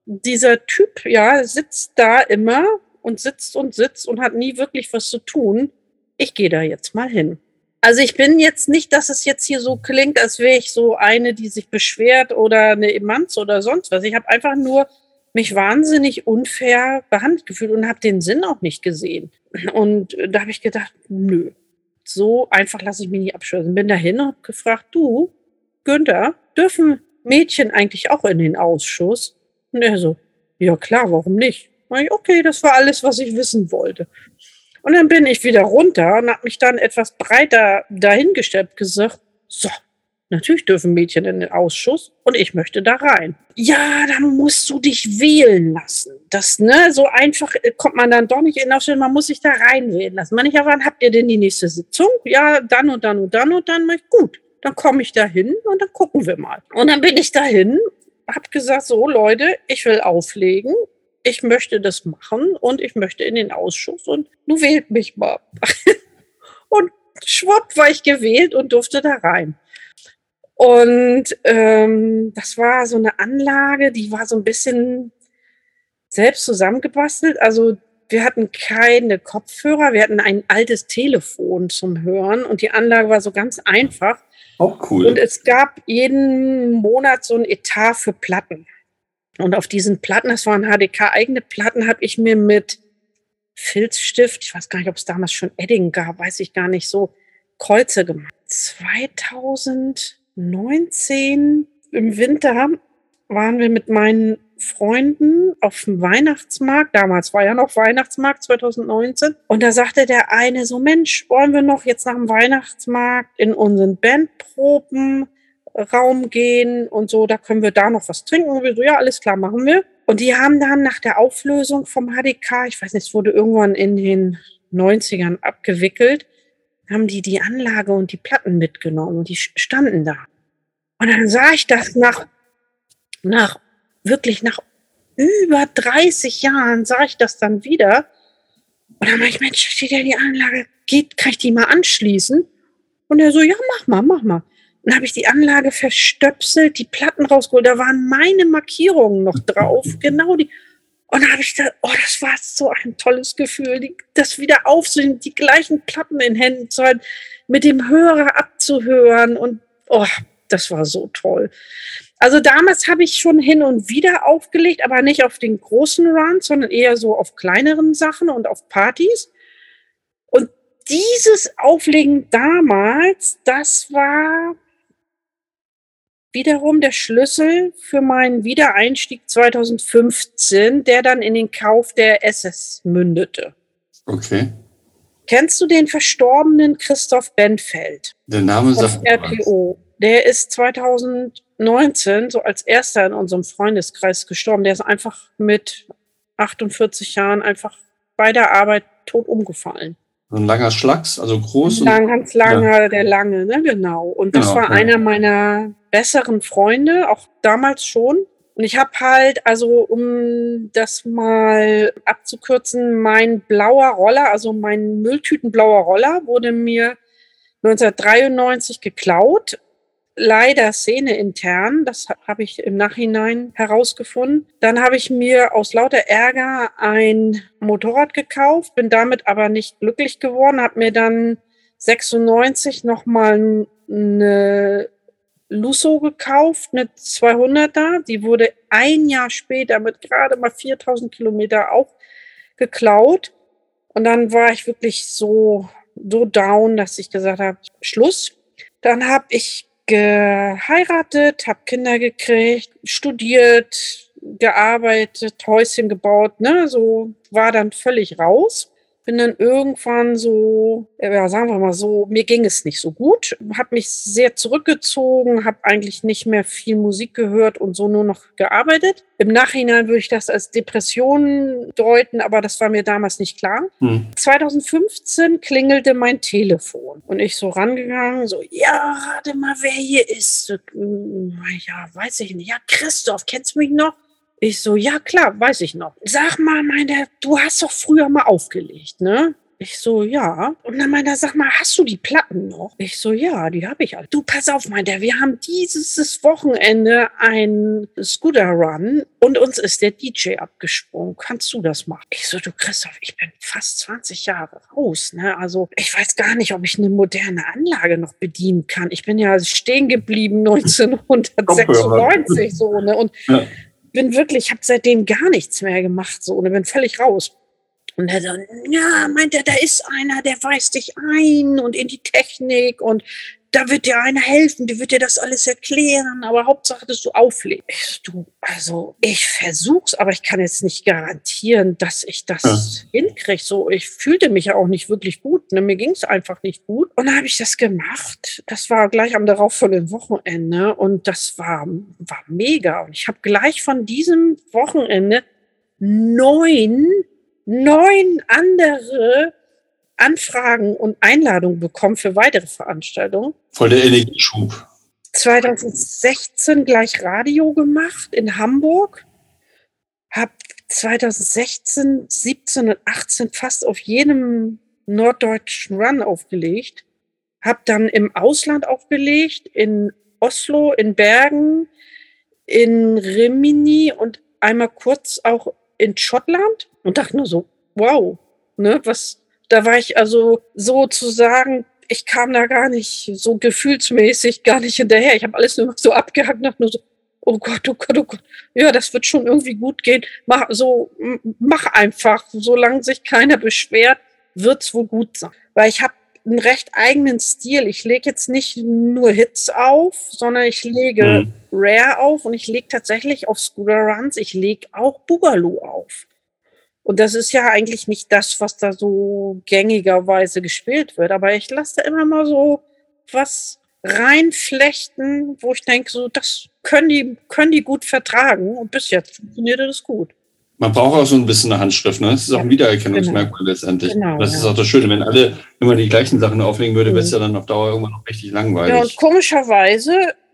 Dieser Typ, ja, sitzt da immer und sitzt und sitzt und hat nie wirklich was zu tun. Ich gehe da jetzt mal hin. Also ich bin jetzt nicht, dass es jetzt hier so klingt, als wäre ich so eine, die sich beschwert oder eine Emanz oder sonst was. Ich habe einfach nur mich wahnsinnig unfair behandelt gefühlt und habe den Sinn auch nicht gesehen. Und da habe ich gedacht, nö, so einfach lasse ich mich nicht abschließen. Bin da hin und habe gefragt, du, Günther, dürfen Mädchen eigentlich auch in den Ausschuss? Und er so, ja klar, warum nicht? Und ich, okay, das war alles, was ich wissen wollte. Und dann bin ich wieder runter und habe mich dann etwas breiter dahingestellt, gesagt, so, natürlich dürfen Mädchen in den Ausschuss und ich möchte da rein. Ja, dann musst du dich wählen lassen. Das, ne, so einfach kommt man dann doch nicht in den Ausschuss, man muss sich da reinwählen lassen. Man nicht, ja, wann habt ihr denn die nächste Sitzung? Ja, dann und dann und dann und dann, gut, dann komme ich da hin und dann gucken wir mal. Und dann bin ich dahin, habe gesagt, so Leute, ich will auflegen, ich möchte das machen und ich möchte in den Ausschuss und nun wählt mich mal. Und schwupp war ich gewählt und durfte da rein. Und ähm, das war so eine Anlage, die war so ein bisschen selbst zusammengebastelt. Also wir hatten keine Kopfhörer, wir hatten ein altes Telefon zum Hören und die Anlage war so ganz einfach. Auch cool. Und es gab jeden Monat so ein Etat für Platten. Und auf diesen Platten, das waren H D K eigene Platten, habe ich mir mit Filzstift, ich weiß gar nicht, ob es damals schon Edding gab, weiß ich gar nicht, so Kreuze gemacht. zwanzig neunzehn im Winter waren wir mit meinen Freunden auf dem Weihnachtsmarkt, damals war ja noch Weihnachtsmarkt zwanzig neunzehn, und da sagte der eine so, Mensch, wollen wir noch jetzt nach dem Weihnachtsmarkt in unseren Bandprobenraum gehen und so, da können wir da noch was trinken, und wir so, ja, alles klar, machen wir. Und die haben dann nach der Auflösung vom H D K, ich weiß nicht, es wurde irgendwann in den neunzigern abgewickelt, haben die die Anlage und die Platten mitgenommen und die standen da. Und dann sah ich das nach, nach wirklich nach über dreißig Jahren sah ich das dann wieder. Und dann war ich, Mensch, steht ja die Anlage, geht, kann ich die mal anschließen? Und er so, ja, mach mal, mach mal. Und dann habe ich die Anlage verstöpselt, die Platten rausgeholt, da waren meine Markierungen noch drauf, genau die. Und dann habe ich gedacht, oh, das war so ein tolles Gefühl, die, das wieder aufzunehmen, die gleichen Platten in Händen zu halten, mit dem Hörer abzuhören und oh, das war so toll. Also damals habe ich schon hin und wieder aufgelegt, aber nicht auf den großen Runs, sondern eher so auf kleineren Sachen und auf Partys. Und dieses Auflegen damals, das war wiederum der Schlüssel für meinen Wiedereinstieg zwanzig fünfzehn, der dann in den Kauf der S S mündete. Okay. Kennst du den verstorbenen Christoph Benfeld? Der Name sagt R P O. Der ist zwanzig neunzehn so als erster in unserem Freundeskreis gestorben. Der ist einfach mit achtundvierzig Jahren einfach bei der Arbeit tot umgefallen. Ein langer Schlags, also groß. Lang, ganz langer, ja. Der Lange, ne? Genau. Und das genau, war okay. Einer meiner besseren Freunde, auch damals schon. Und ich habe halt, also um das mal abzukürzen, mein blauer Roller, also mein Mülltütenblauer Roller wurde mir neunzehnhundertdreiundneunzig geklaut. Leider Szene intern, das habe ich im Nachhinein herausgefunden. Dann habe ich mir aus lauter Ärger ein Motorrad gekauft, bin damit aber nicht glücklich geworden, habe mir dann sechsundneunzig nochmal eine Lusso gekauft, eine zweihunderter, die wurde ein Jahr später mit gerade mal viertausend Kilometer auch geklaut. Und dann war ich wirklich so, so down, dass ich gesagt habe, Schluss. Dann habe ich geheiratet, habe Kinder gekriegt, studiert, gearbeitet, Häuschen gebaut, ne, so war dann völlig raus. Bin dann irgendwann so, ja, sagen wir mal so, mir ging es nicht so gut, habe mich sehr zurückgezogen, habe eigentlich nicht mehr viel Musik gehört und so nur noch gearbeitet. Im Nachhinein würde ich das als Depression deuten, aber das war mir damals nicht klar. Hm. zwanzig fünfzehn klingelte mein Telefon und ich so rangegangen, so, ja, rate mal, wer hier ist. Ja, weiß ich nicht. Ja, Christoph, kennst du mich noch? Ich so, ja klar, weiß ich noch. Sag mal, meint er, du hast doch früher mal aufgelegt, ne? Ich so, ja. Und dann meint er, sag mal, hast du die Platten noch? Ich so, ja, die habe ich alle. Du, pass auf, meint er, wir haben dieses Wochenende einen Scooter-Run und uns ist der D J abgesprungen. Kannst du das machen? Ich so, du Christoph, ich bin fast zwanzig Jahre raus, ne? Also ich weiß gar nicht, ob ich eine moderne Anlage noch bedienen kann. Ich bin ja stehen geblieben neunzehnhundertsechsundneunzig, so, ne? Und ja. Bin wirklich, ich habe seitdem gar nichts mehr gemacht, so, und bin völlig raus. Und er so, ja, meint er, da ist einer, der weist dich ein und in die Technik und da wird dir einer helfen, der wird dir das alles erklären, aber Hauptsache, dass du auflegst. Du, also, ich versuch's, aber ich kann jetzt nicht garantieren, dass ich das ja. hinkriege. So, ich fühlte mich ja auch nicht wirklich gut, ne? Mir ging's einfach nicht gut. Und dann habe ich das gemacht. Das war gleich am darauffolgenden Wochenende und das war, war mega. Und ich habe gleich von diesem Wochenende neun, neun andere Anfragen und Einladungen bekommen für weitere Veranstaltungen. Voll der Energieschub. zwanzig sechzehn gleich Radio gemacht in Hamburg. Hab zwanzig sechzehn, siebzehn und achtzehn fast auf jedem norddeutschen Run aufgelegt. Hab dann im Ausland aufgelegt, in Oslo, in Bergen, in Rimini und einmal kurz auch in Schottland und dachte nur so, wow, ne, was, da war ich also sozusagen, ich kam da gar nicht so gefühlsmäßig gar nicht hinterher. Ich habe alles nur so abgehackt und dachte nur so, oh Gott, oh Gott, oh Gott, ja, das wird schon irgendwie gut gehen. Mach so, mach einfach, solange sich keiner beschwert, wird's wohl gut sein. Weil ich habe einen recht eigenen Stil. Ich lege jetzt nicht nur Hits auf, sondern ich lege mhm. Rare auf und ich lege tatsächlich auf Scooter Runs, ich lege auch Boogaloo auf. Und das ist ja eigentlich nicht das, was da so gängigerweise gespielt wird, aber ich lasse da immer mal so was reinflechten, wo ich denke, so, das können die, können die gut vertragen und bis jetzt funktioniert das gut. Man braucht auch so ein bisschen eine Handschrift, ne? Das ist auch ein Wiedererkennungsmerkmal genau. letztendlich. Genau, das ist ja. auch das Schöne, wenn alle immer die gleichen Sachen auflegen würde, mhm. wäre es ja dann auf Dauer irgendwann noch richtig langweilig. Ja, und komischerweise,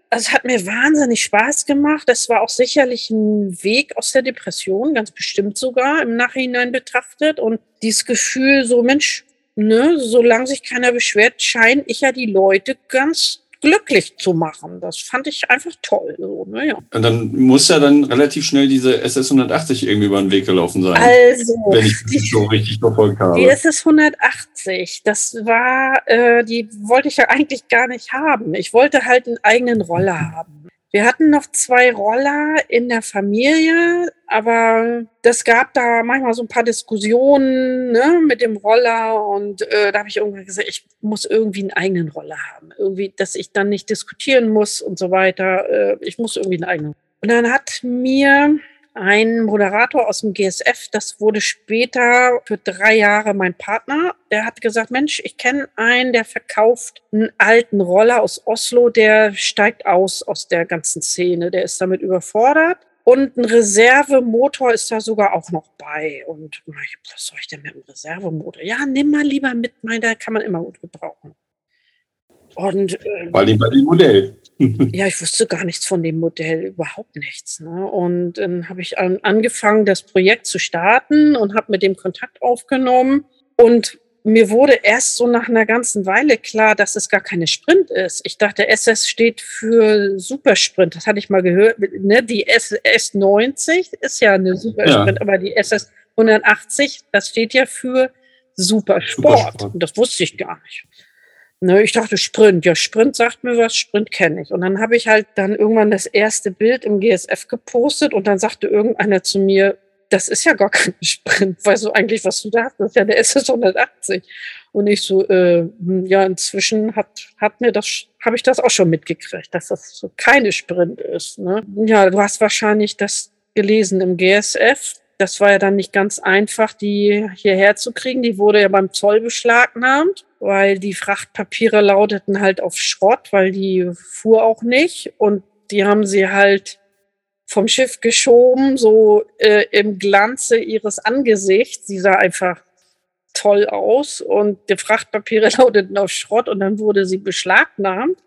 also es hat mir wahnsinnig Spaß gemacht. Das war auch sicherlich ein Weg aus der Depression, ganz bestimmt sogar im Nachhinein betrachtet. Und dieses Gefühl, so Mensch, ne, solange sich keiner beschwert, scheine ich ja die Leute ganz glücklich zu machen. Das fand ich einfach toll. So, ne, ja. Und dann muss ja dann relativ schnell diese S S hundertachtzig irgendwie über den Weg gelaufen sein. Also, wenn ich die, so richtig verfolgt habe. Die S S hundertachtzig, das war, äh, die wollte ich ja eigentlich gar nicht haben. Ich wollte halt einen eigenen Roller haben. Wir hatten noch zwei Roller in der Familie, aber das gab da manchmal so ein paar Diskussionen, ne, mit dem Roller und äh, da habe ich irgendwann gesagt, ich muss irgendwie einen eigenen Roller haben, irgendwie, dass ich dann nicht diskutieren muss und so weiter. Äh, ich muss irgendwie einen eigenen. Und dann hat mir ein Moderator aus dem G S F, das wurde später für drei Jahre mein Partner, der hat gesagt, Mensch, ich kenne einen, der verkauft einen alten Roller aus Oslo, der steigt aus aus der ganzen Szene, der ist damit überfordert und ein Reservemotor ist da sogar auch noch bei und was soll ich denn mit einem Reservemotor? Ja, nimm mal lieber mit, mein, da kann man immer gut gebrauchen. Und äh, bei dem, bei dem Modell. Ja, ich wusste gar nichts von dem Modell, überhaupt nichts. Ne? Und dann habe ich angefangen, das Projekt zu starten und habe mit dem Kontakt aufgenommen. Und mir wurde erst so nach einer ganzen Weile klar, dass es gar keine Sprint ist. Ich dachte, S S steht für Supersprint. Das hatte ich mal gehört. Ne? Die S S neunzig ist ja eine Supersprint, ja. Aber die S S hundertachtzig, das steht ja für Supersport. Supersport. Und das wusste ich gar nicht. Ich dachte, Sprint. Ja, Sprint sagt mir was, Sprint kenne ich. Und dann habe ich halt dann irgendwann das erste Bild im G S F gepostet und dann sagte irgendeiner zu mir, das ist ja gar kein Sprint. Weißt du eigentlich, was du da hast? Das ist ja eine S S hundertachtzig. Und ich so, äh, ja, inzwischen hat, hat mir das, habe ich das auch schon mitgekriegt, dass das so keine Sprint ist. Ne? Ja, du hast wahrscheinlich das gelesen im G S F. Das war ja dann nicht ganz einfach, die hierher zu kriegen. Die wurde ja beim Zoll beschlagnahmt, weil die Frachtpapiere lauteten halt auf Schrott, weil die fuhr auch nicht. Und die haben sie halt vom Schiff geschoben, so äh, im Glanze ihres Angesichts. Sie sah einfach toll aus und die Frachtpapiere lauteten auf Schrott und dann wurde sie beschlagnahmt.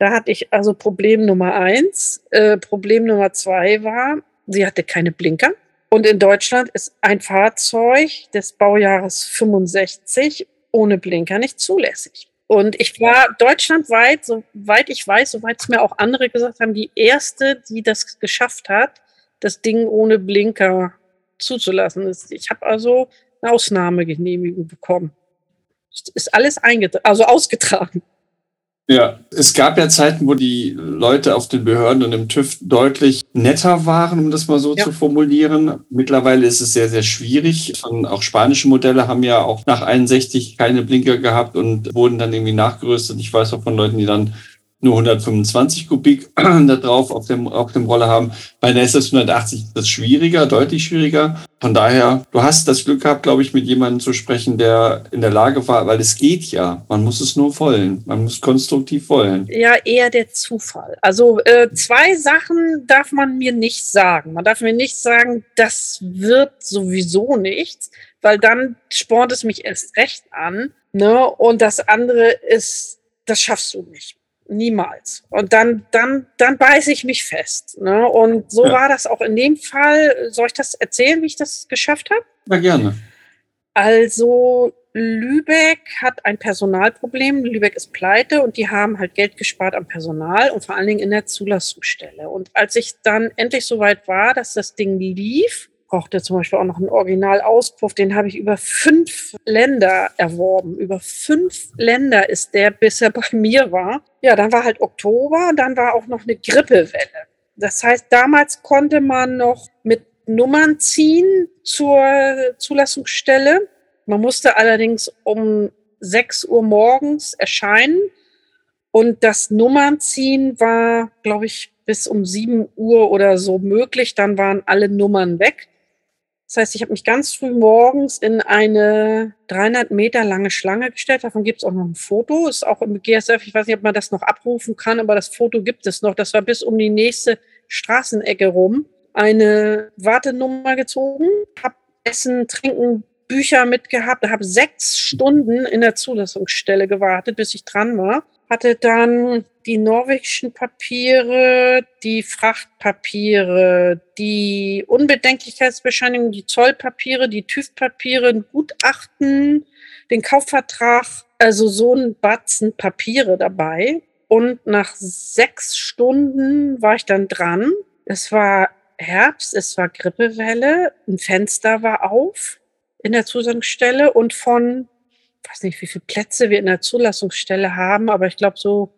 Da hatte ich also Problem Nummer eins. Äh, Problem Nummer zwei war, sie hatte keine Blinker. Und in Deutschland ist ein Fahrzeug des Baujahres fünfundsechzig ohne Blinker nicht zulässig. Und ich war deutschlandweit, soweit ich weiß, soweit es mir auch andere gesagt haben, die erste, die das geschafft hat, das Ding ohne Blinker zuzulassen. Ich habe also eine Ausnahmegenehmigung bekommen. Es ist alles eingetra- also ausgetragen. Ja, es gab ja Zeiten, wo die Leute auf den Behörden und im TÜV deutlich netter waren, um das mal so ja. zu formulieren. Mittlerweile ist es sehr, sehr schwierig. Und auch spanische Modelle haben ja auch nach einundsechzig keine Blinker gehabt und wurden dann irgendwie nachgerüstet. Ich weiß auch von Leuten, die dann nur hundertfünfundzwanzig Kubik da drauf auf dem, auf dem Roller haben. Bei der S S hundertachtzig ist das schwieriger, deutlich schwieriger. Von daher, du hast das Glück gehabt, glaube ich, mit jemandem zu sprechen, der in der Lage war, weil es geht ja. Man muss es nur wollen. Man muss konstruktiv wollen. Ja, eher der Zufall. Also äh, zwei Sachen darf man mir nicht sagen. Man darf mir nicht sagen, das wird sowieso nichts, weil dann spornt es mich erst recht an. Ne? Und das andere ist, das schaffst du nicht. Niemals. Und dann, dann, dann beiße ich mich fest. Ne? Und so ja. war das auch in dem Fall. Soll ich das erzählen, wie ich das geschafft habe? Na gerne. Also Lübeck hat ein Personalproblem. Lübeck ist pleite und die haben halt Geld gespart am Personal und vor allen Dingen in der Zulassungsstelle. Und als ich dann endlich soweit war, dass das Ding lief, brauchte zum Beispiel auch noch einen Originalauspuff, den habe ich über fünf Länder erworben. Über fünf Länder ist der, bis er bei mir war. Ja, dann war halt Oktober, dann war auch noch eine Grippewelle. Das heißt, damals konnte man noch mit Nummern ziehen zur Zulassungsstelle. Man musste allerdings um sechs Uhr morgens erscheinen und das Nummernziehen war, glaube ich, bis um sieben Uhr oder so möglich. Dann waren alle Nummern weg. Das heißt, ich habe mich ganz früh morgens in eine dreihundert Meter lange Schlange gestellt. Davon gibt es auch noch ein Foto. Ist auch im G S F. Ich weiß nicht, ob man das noch abrufen kann, aber das Foto gibt es noch. Das war bis um die nächste Straßenecke rum. Eine Wartenummer gezogen. Hab Essen, Trinken, Bücher mitgehabt. Habe sechs Stunden in der Zulassungsstelle gewartet, bis ich dran war. Hatte dann die norwegischen Papiere, die Frachtpapiere, die Unbedenklichkeitsbescheinigung, die Zollpapiere, die TÜV-Papiere, ein Gutachten, den Kaufvertrag, also so ein Batzen Papiere dabei. Und nach sechs Stunden war ich dann dran. Es war Herbst, es war Grippewelle, ein Fenster war auf in der Zusatzstelle und von ich weiß nicht, wie viele Plätze wir in der Zulassungsstelle haben, aber ich glaube so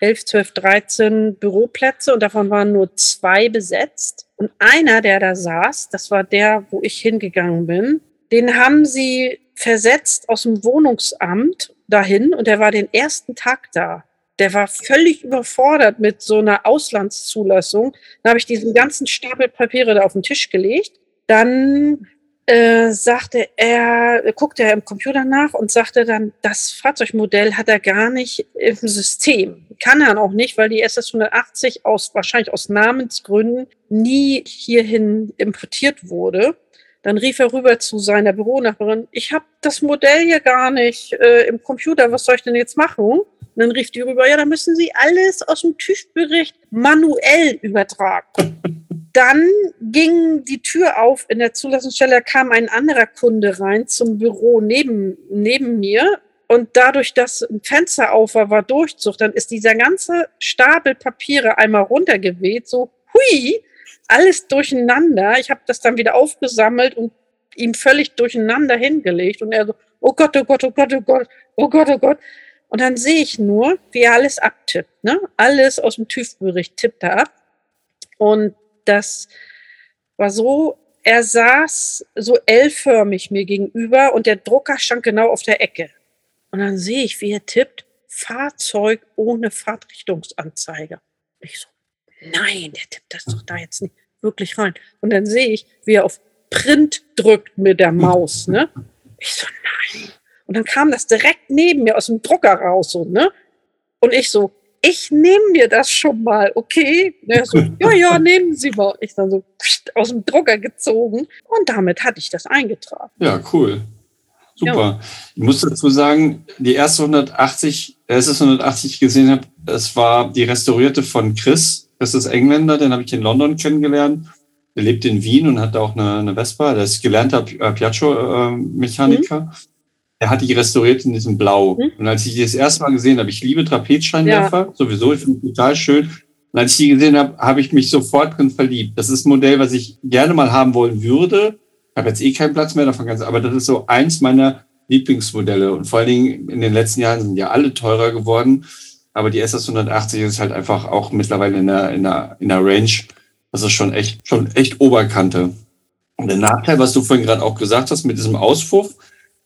elf, zwölf, dreizehn Büroplätze und davon waren nur zwei besetzt. Und einer, der da saß, das war der, wo ich hingegangen bin, den haben sie versetzt aus dem Wohnungsamt dahin und der war den ersten Tag da. Der war völlig überfordert mit so einer Auslandszulassung. Dann habe ich diesen ganzen Stapel Papiere da auf den Tisch gelegt. Dann Äh, sagte er, guckte er im Computer nach und sagte dann, das Fahrzeugmodell hat er gar nicht im System. Kann er auch nicht, weil die S S hundertachtzig aus, wahrscheinlich aus Namensgründen nie hierhin importiert wurde. Dann rief er rüber zu seiner Büronachbarin, ich habe das Modell hier gar nicht äh, im Computer, was soll ich denn jetzt machen? Und dann rief die rüber, ja, da müssen Sie alles aus dem TÜV-Bericht manuell übertragen. Dann ging die Tür auf in der Zulassungsstelle, kam ein anderer Kunde rein zum Büro neben, neben mir und dadurch, dass ein Fenster auf war, war Durchzug, dann ist dieser ganze Stapel Papiere einmal runtergeweht, so hui, alles durcheinander. Ich habe das dann wieder aufgesammelt und ihm völlig durcheinander hingelegt und er so, oh Gott, oh Gott, oh Gott, oh Gott, oh Gott, oh Gott. Und dann sehe ich nur, wie er alles abtippt, ne? Alles aus dem TÜV-Bericht tippt er ab und das war so, er saß so L-förmig mir gegenüber und der Drucker stand genau auf der Ecke. Und dann sehe ich, wie er tippt, Fahrzeug ohne Fahrtrichtungsanzeige. Ich so, nein, der tippt das doch da jetzt nicht wirklich rein. Und dann sehe ich, wie er auf Print drückt mit der Maus. Ne? Ich so, nein. Und dann kam das direkt neben mir aus dem Drucker raus. So, ne? Und ich so, ich nehme mir das schon mal, okay? Er so, ja, ja, nehmen Sie mal. Ich dann so aus dem Drucker gezogen und damit hatte ich das eingetragen. Ja, cool. Super. Ja. Ich muss dazu sagen, die erste hundertachtzig, S S hundertachtzig, die ich gesehen habe, das war die restaurierte von Chris. Das ist Engländer, den habe ich in London kennengelernt. Er lebt in Wien und hat auch eine, eine Vespa. Der ist gelernter Piaggio-Mechaniker. Mhm. Er hat die restauriert in diesem Blau. Mhm. Und als ich die das erste Mal gesehen habe, ich liebe Trapezscheinwerfer, ja. sowieso, ich finde die total schön. Und als ich die gesehen habe, habe ich mich sofort drin verliebt. Das ist ein Modell, was ich gerne mal haben wollen würde. Ich habe jetzt eh keinen Platz mehr davon, ganz, aber das ist so eins meiner Lieblingsmodelle. Und vor allen Dingen in den letzten Jahren sind ja alle teurer geworden. Aber die S S hundertachtzig ist halt einfach auch mittlerweile in der, in der, in der Range. Das ist schon echt, schon echt Oberkante. Und der Nachteil, was du vorhin gerade auch gesagt hast mit diesem Auspuff,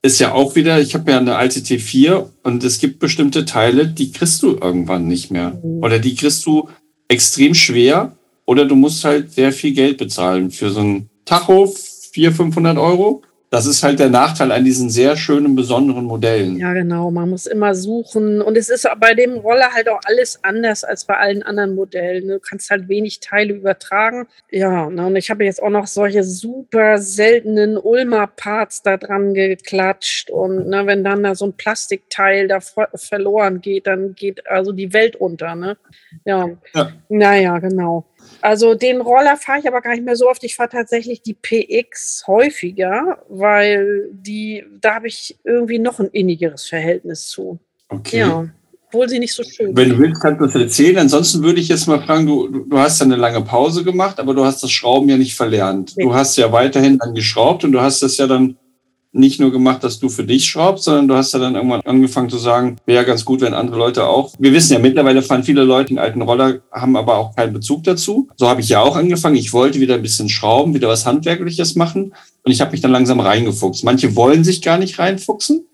ist ja auch wieder, ich habe ja eine alte T vier und es gibt bestimmte Teile, die kriegst du irgendwann nicht mehr. Oder die kriegst du extrem schwer oder du musst halt sehr viel Geld bezahlen für so einen Tacho, vierhundert, fünfhundert Euro. Das ist halt der Nachteil an diesen sehr schönen, besonderen Modellen. Ja, genau. Man muss immer suchen. Und es ist bei dem Roller halt auch alles anders als bei allen anderen Modellen. Du kannst halt wenig Teile übertragen. Ja, und ich habe jetzt auch noch solche super seltenen Ulmer-Parts da dran geklatscht. Und ne, wenn dann da so ein Plastikteil da verloren geht, dann geht also die Welt unter. Ne? Ja. ja, naja, genau. Also den Roller fahre ich aber gar nicht mehr so oft. Ich fahre tatsächlich die P X häufiger, weil die, da habe ich irgendwie noch ein innigeres Verhältnis zu. Okay. Ja, obwohl sie nicht so schön. Wenn du willst, kannst du das erzählen. Ansonsten würde ich jetzt mal fragen, du, du hast ja eine lange Pause gemacht, aber du hast das Schrauben ja nicht verlernt. Okay. Du hast ja weiterhin dann geschraubt und du hast das ja dann nicht nur gemacht, dass du für dich schraubst, sondern du hast ja dann irgendwann angefangen zu sagen, wäre ja ganz gut, wenn andere Leute auch. Wir wissen ja, mittlerweile fahren viele Leute einen alten Roller, haben aber auch keinen Bezug dazu. So habe ich ja auch angefangen. Ich wollte wieder ein bisschen schrauben, wieder was Handwerkliches machen und ich habe mich dann langsam reingefuchst. Manche wollen sich gar nicht reinfuchsen,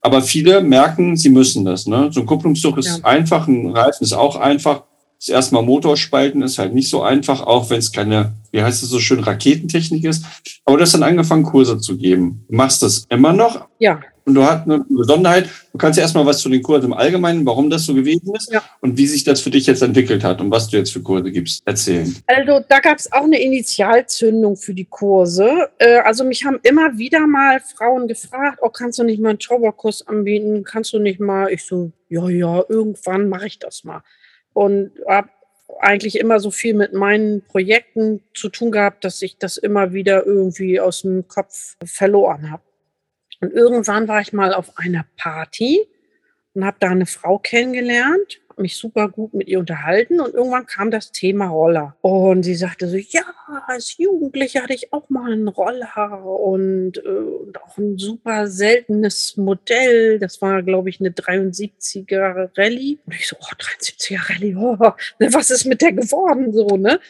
aber viele merken, sie müssen das. Ne? So ein Kupplungszug ist ja einfach, ein Reifen ist auch einfach. Das erste Mal Motorspalten ist halt nicht so einfach, auch wenn es keine, wie heißt es so schön, Raketentechnik ist. Aber du hast dann angefangen, Kurse zu geben. Du machst das immer noch. Ja. Und du hast eine Besonderheit. Du kannst ja erstmal was zu den Kursen im Allgemeinen, warum das so gewesen ist ja, und wie sich das für dich jetzt entwickelt hat und was du jetzt für Kurse gibst, erzählen. Also da gab es auch eine Initialzündung für die Kurse. Also mich haben immer wieder mal Frauen gefragt, oh, kannst du nicht mal einen Schrauberkurs anbieten? Kannst du nicht mal? Ich so, ja, ja, irgendwann mache ich das mal. Und habe eigentlich immer so viel mit meinen Projekten zu tun gehabt, dass ich das immer wieder irgendwie aus dem Kopf verloren habe. Und irgendwann war ich mal auf einer Party und habe da eine Frau kennengelernt, mich super gut mit ihr unterhalten und irgendwann kam das Thema Roller. Und sie sagte so, ja, als Jugendliche hatte ich auch mal einen Roller und, und auch ein super seltenes Modell. Das war, glaube ich, eine dreiundsiebziger Rallye. Und ich so, oh, dreiundsiebziger Rallye, oh, was ist mit der geworden? So, ne?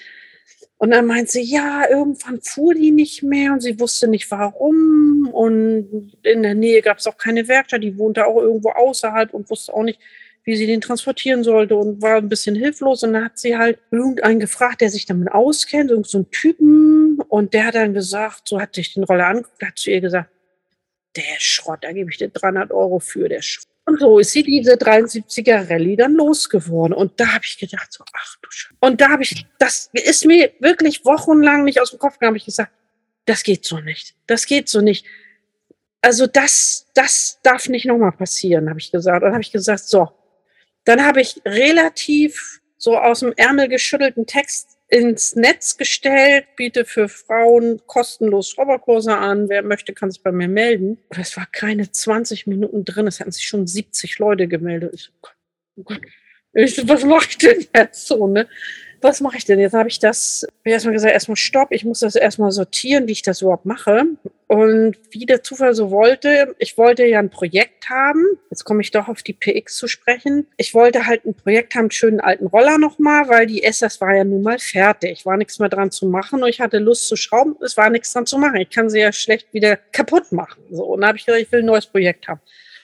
Und dann meint sie, ja, irgendwann fuhr die nicht mehr und sie wusste nicht, warum. Und in der Nähe gab es auch keine Werkstatt. Die wohnte auch irgendwo außerhalb und wusste auch nicht, wie sie den transportieren sollte und war ein bisschen hilflos. Und dann hat sie halt irgendeinen gefragt, der sich damit auskennt, irgend so einen Typen. Und der hat dann gesagt, so hat sich den Roller angeguckt, hat zu ihr gesagt, der Schrott, da gebe ich dir dreihundert Euro für, der Schrott. Und so ist sie diese dreiundsiebziger Rallye dann losgeworden. Und da habe ich gedacht, so, ach du Scheiße. Und da habe ich, das ist mir wirklich wochenlang nicht aus dem Kopf gegangen, habe ich gesagt, das geht so nicht, das geht so nicht. Also das, das darf nicht nochmal passieren, habe ich gesagt. Und dann habe ich gesagt, so, dann habe ich relativ so aus dem Ärmel geschüttelten Text ins Netz gestellt, biete für Frauen kostenlos Schrauberkurse an, wer möchte, kann sich bei mir melden. Und es war keine zwanzig Minuten drin, es hatten sich schon siebzig Leute gemeldet. Ich so, oh Gott, ich so, was mache ich denn jetzt so, ne? Was mache ich denn jetzt? Habe ich das, ich habe erstmal gesagt, erstmal stopp, ich muss das erstmal sortieren, wie ich das überhaupt mache. Und wie der Zufall so wollte, ich wollte ja ein Projekt haben, jetzt komme ich doch auf die P X zu sprechen, ich wollte halt ein Projekt haben, einen schönen alten Roller nochmal, weil die S S war ja nun mal fertig, war nichts mehr dran zu machen und ich hatte Lust zu schrauben, es war nichts dran zu machen, ich kann sie ja schlecht wieder kaputt machen. So, und dann habe ich gesagt, ich will ein neues Projekt haben.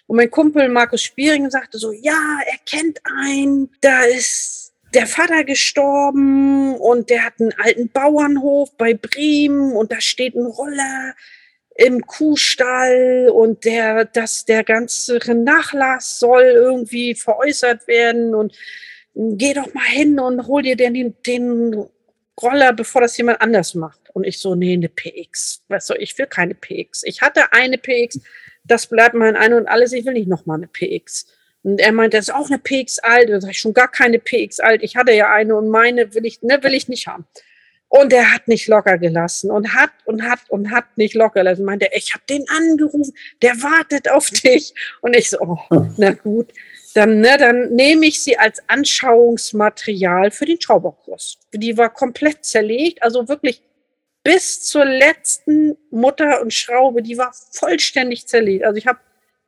Und mein Kumpel Markus Spiering sagte so, ja, er kennt einen, da ist der Vater gestorben und der hat einen alten Bauernhof bei Bremen und da steht ein Roller im Kuhstall und der, dass der ganze Nachlass soll irgendwie veräußert werden und geh doch mal hin und hol dir den, den Roller, bevor das jemand anders macht. Und ich so, nee, eine P X. Weißt du, ich will keine P X. Ich hatte eine P X, das bleibt mein Ein und Alles, ich will nicht nochmal eine P X. Und er meinte, das ist auch eine P X alt. Da sag ich, schon gar keine P X alt. Ich hatte ja eine und meine will ich, ne, will ich nicht haben. Und er hat nicht locker gelassen und hat und hat und hat nicht locker gelassen. Meinte er, ich habe den angerufen, der wartet auf dich. Und ich so, oh, na gut, dann, ne, dann nehme ich sie als Anschauungsmaterial für den Schrauberkurs. Die war komplett zerlegt, also wirklich bis zur letzten Mutter und Schraube, die war vollständig zerlegt. Also ich habe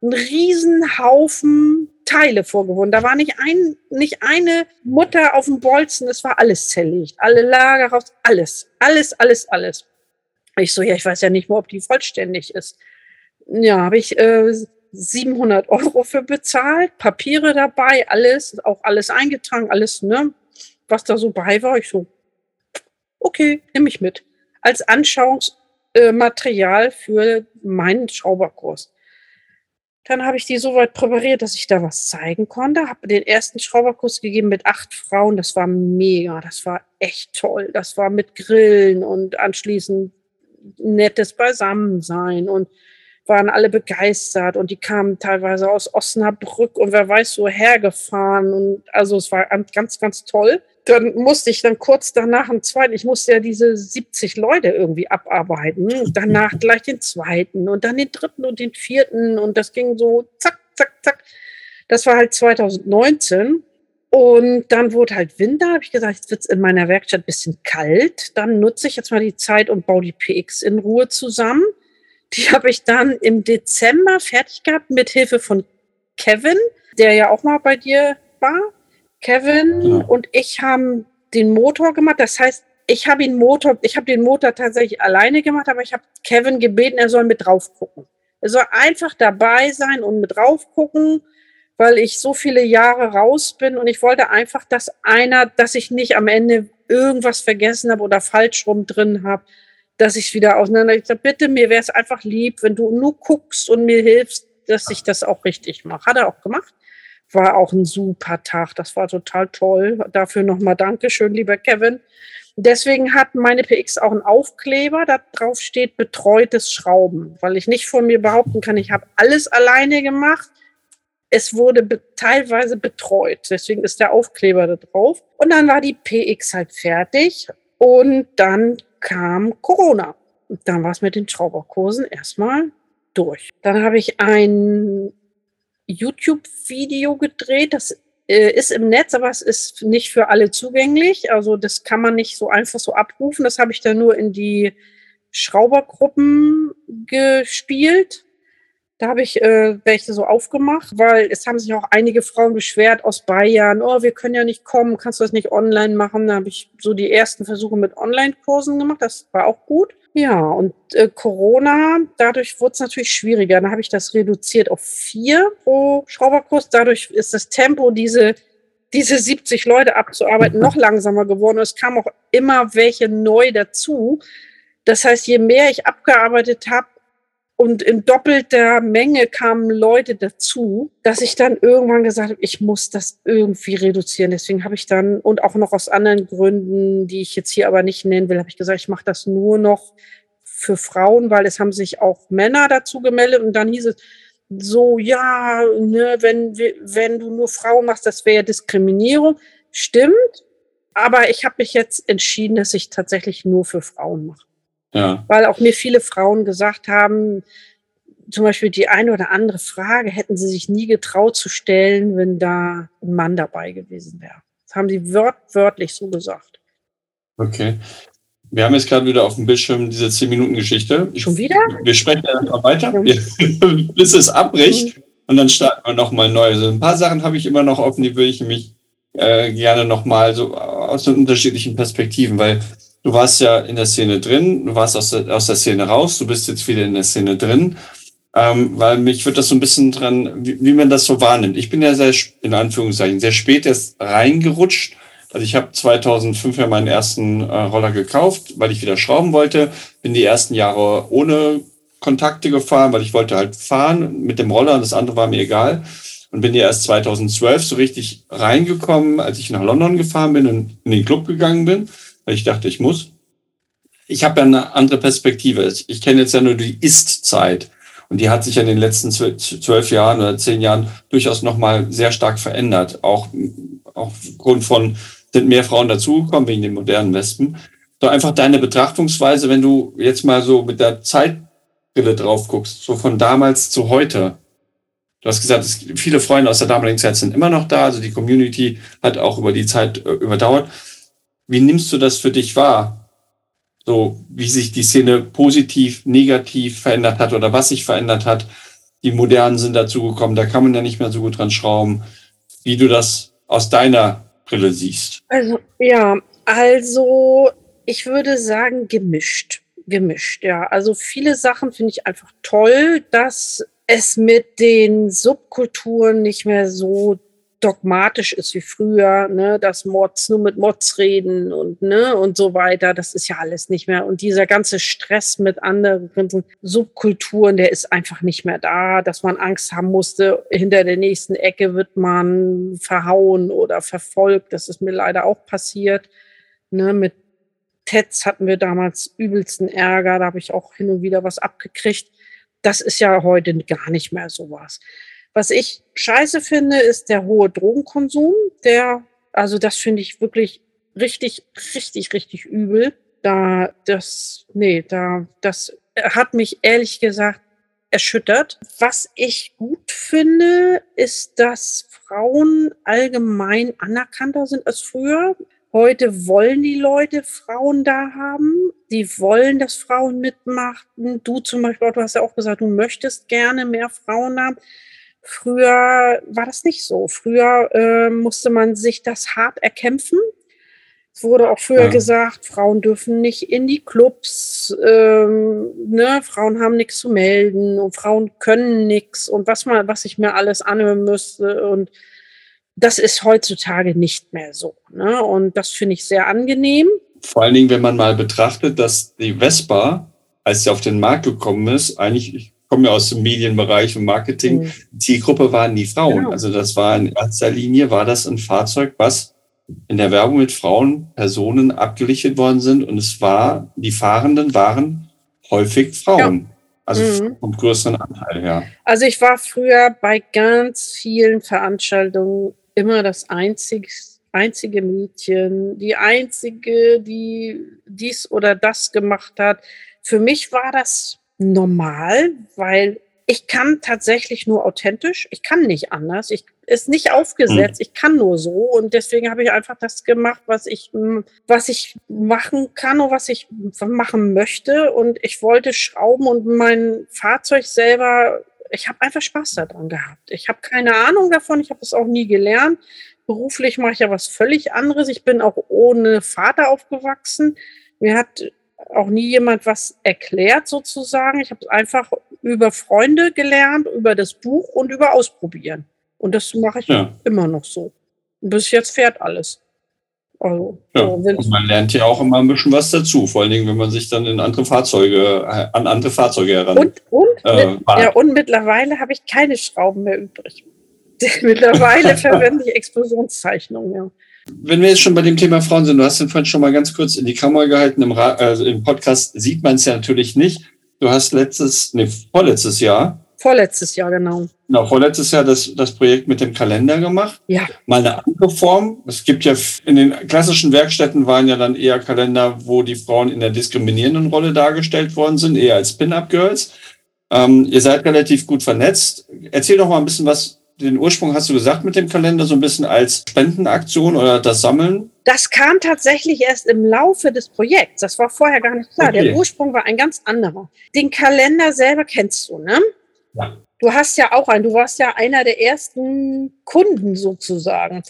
einen riesen Haufen Teile vorgefunden. Da war nicht ein, nicht eine Mutter auf dem Bolzen, es war alles zerlegt. Alle Lager raus, alles, alles, alles, alles. Ich so, ja, ich weiß ja nicht mehr, ob die vollständig ist. ja, habe ich äh, siebenhundert Euro für bezahlt, Papiere dabei, alles, auch alles eingetragen, alles, ne, was da so bei war. Ich so, okay, nehme ich mit. Als Anschauungsmaterial äh, für meinen Schrauberkurs. Dann habe ich die so weit präpariert, dass ich da was zeigen konnte. Habe den ersten Schrauberkurs gegeben mit acht Frauen. Das war mega. Das war echt toll. Das war mit Grillen und anschließend nettes Beisammensein. Und waren alle begeistert. Und die kamen teilweise aus Osnabrück und wer weiß wo hergefahren. Und also es war ganz, ganz toll. Dann musste ich dann kurz danach einen zweiten, ich musste ja diese siebzig Leute irgendwie abarbeiten, und danach gleich den zweiten und dann den dritten und den vierten und das ging so zack, zack, zack. Das war halt zwanzig neunzehn und dann wurde halt Winter, habe ich gesagt, jetzt wird es in meiner Werkstatt ein bisschen kalt, dann nutze ich jetzt mal die Zeit und baue die P X in Ruhe zusammen. Die habe ich dann im Dezember fertig gehabt mit Hilfe von Kevin, der ja auch mal bei dir war. Kevin ja. Und ich haben den Motor gemacht. Das heißt, ich habe den Motor, ich habe den Motor tatsächlich alleine gemacht, aber ich habe Kevin gebeten, er soll mit drauf gucken. Er soll einfach dabei sein und mit drauf gucken, weil ich so viele Jahre raus bin und ich wollte einfach, dass einer, dass ich nicht am Ende irgendwas vergessen habe oder falsch rum drin habe, dass ich es wieder auseinander. Ich sage, bitte, mir wäre es einfach lieb, wenn du nur guckst und mir hilfst, dass ich das auch richtig mache. Hat er auch gemacht. War auch ein super Tag. Das war total toll. Dafür nochmal Dankeschön, lieber Kevin. Deswegen hat meine P X auch einen Aufkleber. Da drauf steht betreutes Schrauben, weil ich nicht von mir behaupten kann, ich habe alles alleine gemacht. Es wurde be- teilweise betreut. Deswegen ist der Aufkleber da drauf. Und dann war die P X halt fertig. Und dann kam Corona. Und dann war es mit den Schrauberkursen erstmal durch. Dann habe ich ein YouTube-Video gedreht, das äh, ist im Netz, aber es ist nicht für alle zugänglich, also das kann man nicht so einfach so abrufen, das habe ich dann nur in die Schraubergruppen gespielt, da habe ich äh, welche so aufgemacht, weil es haben sich auch einige Frauen beschwert aus Bayern, oh, wir können ja nicht kommen, kannst du das nicht online machen, da habe ich so die ersten Versuche mit Online-Kursen gemacht, das war auch gut. Ja, und äh, Corona, dadurch wurde es natürlich schwieriger. Dann habe ich das reduziert auf vier pro Schrauberkurs. Dadurch ist das Tempo, diese, diese siebzig Leute abzuarbeiten, noch langsamer geworden. Und es kamen auch immer welche neu dazu. Das heißt, je mehr ich abgearbeitet habe und in doppelter Menge kamen Leute dazu, dass ich dann irgendwann gesagt habe, ich muss das irgendwie reduzieren. Deswegen habe ich dann, und auch noch aus anderen Gründen, die ich jetzt hier aber nicht nennen will, habe ich gesagt, ich mache das nur noch für Frauen, weil es haben sich auch Männer dazu gemeldet und dann hieß es so, ja, ne, wenn, wenn du nur Frauen machst, das wäre ja Diskriminierung. Stimmt, aber ich habe mich jetzt entschieden, dass ich tatsächlich nur für Frauen mache. Ja. Weil auch mir viele Frauen gesagt haben, zum Beispiel die eine oder andere Frage hätten sie sich nie getraut zu stellen, wenn da ein Mann dabei gewesen wäre. Das haben sie wört- wörtlich so gesagt. Okay. Wir haben jetzt gerade wieder auf dem Bildschirm diese zehn-Minuten-Geschichte. Schon wieder? Wir sprechen dann noch weiter, bis es abbricht. Und dann starten wir nochmal neu. Also ein paar Sachen habe ich immer noch offen, die würde ich nämlich äh, gerne nochmal so aus den unterschiedlichen Perspektiven, weil du warst ja in der Szene drin, du warst aus der, aus der Szene raus, du bist jetzt wieder in der Szene drin, ähm, weil mich wird das so ein bisschen dran, wie, wie man das so wahrnimmt. Ich bin ja sehr, in Anführungszeichen, sehr spät erst reingerutscht. Also ich habe zweitausendfünf ja meinen ersten äh, Roller gekauft, weil ich wieder schrauben wollte. Bin die ersten Jahre ohne Kontakte gefahren, weil ich wollte halt fahren mit dem Roller und das andere war mir egal. Und bin ja erst zweitausendzwölf so richtig reingekommen, als ich nach London gefahren bin und in den Club gegangen bin. Ich dachte, ich muss. Ich habe ja eine andere Perspektive. Ich kenne jetzt ja nur die Ist-Zeit. Und die hat sich in den letzten zwölf Jahren oder zehn Jahren durchaus nochmal sehr stark verändert. Auch, auch aufgrund von, sind mehr Frauen dazugekommen wegen den modernen Wespen. So einfach deine Betrachtungsweise, wenn du jetzt mal so mit der Zeitbrille drauf guckst, so von damals zu heute. Du hast gesagt, es gibt viele Freunde aus der damaligen Zeit sind immer noch da. Also die Community hat auch über die Zeit überdauert. Wie nimmst du das für dich wahr? So, wie sich die Szene positiv, negativ verändert hat oder was sich verändert hat. Die Modernen sind dazugekommen, da kann man ja nicht mehr so gut dran schrauben. Wie du das aus deiner Brille siehst? Also, ja, also ich würde sagen gemischt. gemischt, ja. Also viele Sachen finde ich einfach toll, dass es mit den Subkulturen nicht mehr so dogmatisch ist wie früher, ne, dass Mods nur mit Mods reden und ne und so weiter, das ist ja alles nicht mehr. Und dieser ganze Stress mit anderen Subkulturen, der ist einfach nicht mehr da, dass man Angst haben musste, hinter der nächsten Ecke wird man verhauen oder verfolgt. Das ist mir leider auch passiert. Ne, mit T E Ds hatten wir damals übelsten Ärger, da habe ich auch hin und wieder was abgekriegt. Das ist ja heute gar nicht mehr sowas. Was ich scheiße finde, ist der hohe Drogenkonsum. Der, also das finde ich wirklich richtig, richtig, richtig übel. Da, das, nee, da, das hat mich ehrlich gesagt erschüttert. Was ich gut finde, ist, dass Frauen allgemein anerkannter sind als früher. Heute wollen die Leute Frauen da haben. Die wollen, dass Frauen mitmachen. Du zum Beispiel, du hast ja auch gesagt, du möchtest gerne mehr Frauen haben. Früher war das nicht so. Früher äh, musste man sich das hart erkämpfen. Es wurde auch früher ja. gesagt, Frauen dürfen nicht in die Clubs, ähm, ne? Frauen haben nichts zu melden und Frauen können nichts und was, mal, was ich mir alles anhören müsste. Und das ist heutzutage nicht mehr so. Ne? Und das finde ich sehr angenehm. Vor allen Dingen, wenn man mal betrachtet, dass die Vespa, als sie auf den Markt gekommen ist, eigentlich... Ich komme ja aus dem Medienbereich und Marketing. Mhm. Die Zielgruppe waren die Frauen. Genau. Also das war in erster Linie, war das ein Fahrzeug, was in der Werbung mit Frauen, Personen abgelichtet worden sind. Und es war, die Fahrenden waren häufig Frauen. Ja. Also mhm. vom größeren Anteil her. Also ich war früher bei ganz vielen Veranstaltungen immer das einzige, einzige Mädchen, die einzige, die dies oder das gemacht hat. Für mich war das normal, weil ich kann tatsächlich nur authentisch, ich kann nicht anders, ich ist nicht aufgesetzt, ich kann nur so und deswegen habe ich einfach das gemacht, was ich, was ich machen kann und was ich machen möchte und ich wollte schrauben und mein Fahrzeug selber, ich habe einfach Spaß daran gehabt. Ich habe keine Ahnung davon, ich habe es auch nie gelernt. Beruflich mache ich ja was völlig anderes. Ich bin auch ohne Vater aufgewachsen. Mir hat auch nie jemand was erklärt sozusagen. Ich habe es einfach über Freunde gelernt, über das Buch und über Ausprobieren. Und das mache ich ja. immer noch so. Bis jetzt fährt alles. Also, ja. Und man lernt ja auch immer ein bisschen was dazu, vor allen Dingen, wenn man sich dann in andere Fahrzeuge, an andere Fahrzeuge heran. Und, und, äh, mit, ja, und mittlerweile habe ich keine Schrauben mehr übrig. Mittlerweile verwende ich Explosionszeichnungen, ja. Wenn wir jetzt schon bei dem Thema Frauen sind, du hast den vorhin schon mal ganz kurz in die Kamera gehalten, im, Ra- also im Podcast sieht man es ja natürlich nicht. Du hast letztes, nee, vorletztes Jahr. Vorletztes Jahr, genau. Genau, vorletztes Jahr das, das Projekt mit dem Kalender gemacht. Ja. Mal eine andere Form. Es gibt ja, in den klassischen Werkstätten waren ja dann eher Kalender, wo die Frauen in der diskriminierenden Rolle dargestellt worden sind, eher als Pin-Up-Girls. Ähm, ihr seid relativ gut vernetzt. Erzähl doch mal ein bisschen was. Den Ursprung hast du gesagt mit dem Kalender, so ein bisschen als Spendenaktion oder das Sammeln? Das kam tatsächlich erst im Laufe des Projekts. Das war vorher gar nicht klar. Okay. Der Ursprung war ein ganz anderer. Den Kalender selber kennst du, ne? Ja. Du hast ja auch einen. Du warst ja einer der ersten Kunden sozusagen.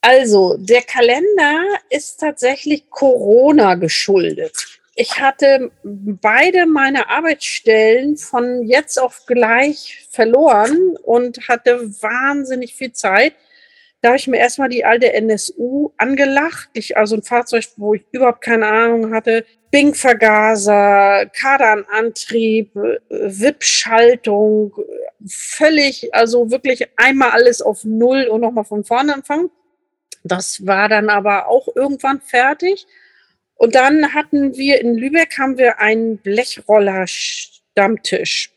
Also, der Kalender ist tatsächlich Corona geschuldet. Ich hatte beide meine Arbeitsstellen von jetzt auf gleich verloren und hatte wahnsinnig viel Zeit. Da habe ich mir erstmal die alte N S U angelacht. Ich, also ein Fahrzeug, wo ich überhaupt keine Ahnung hatte. Bing-Vergaser, Kardanantrieb, W I P-Schaltung, völlig, also wirklich einmal alles auf Null und nochmal von vorne anfangen. Das war dann aber auch irgendwann fertig. Und dann hatten wir in Lübeck haben wir einen Blechroller-Stammtisch.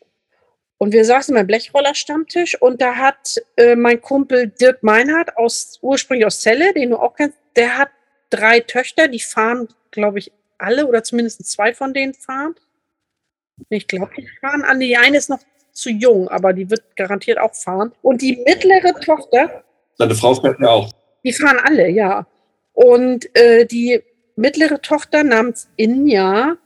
Und wir saßen beim Blechroller-Stammtisch und da hat äh, mein Kumpel Dirk Meinhardt, aus, ursprünglich aus Celle, den du auch kennst, der hat drei Töchter, die fahren, glaube ich, alle oder zumindest zwei von denen fahren. Ich glaube, die fahren an. Die eine ist noch zu jung, aber die wird garantiert auch fahren. Und die mittlere Tochter... Seine Frau fährt ja auch. Die fahren alle, ja. Und äh, die... mittlere Tochter namens Inja,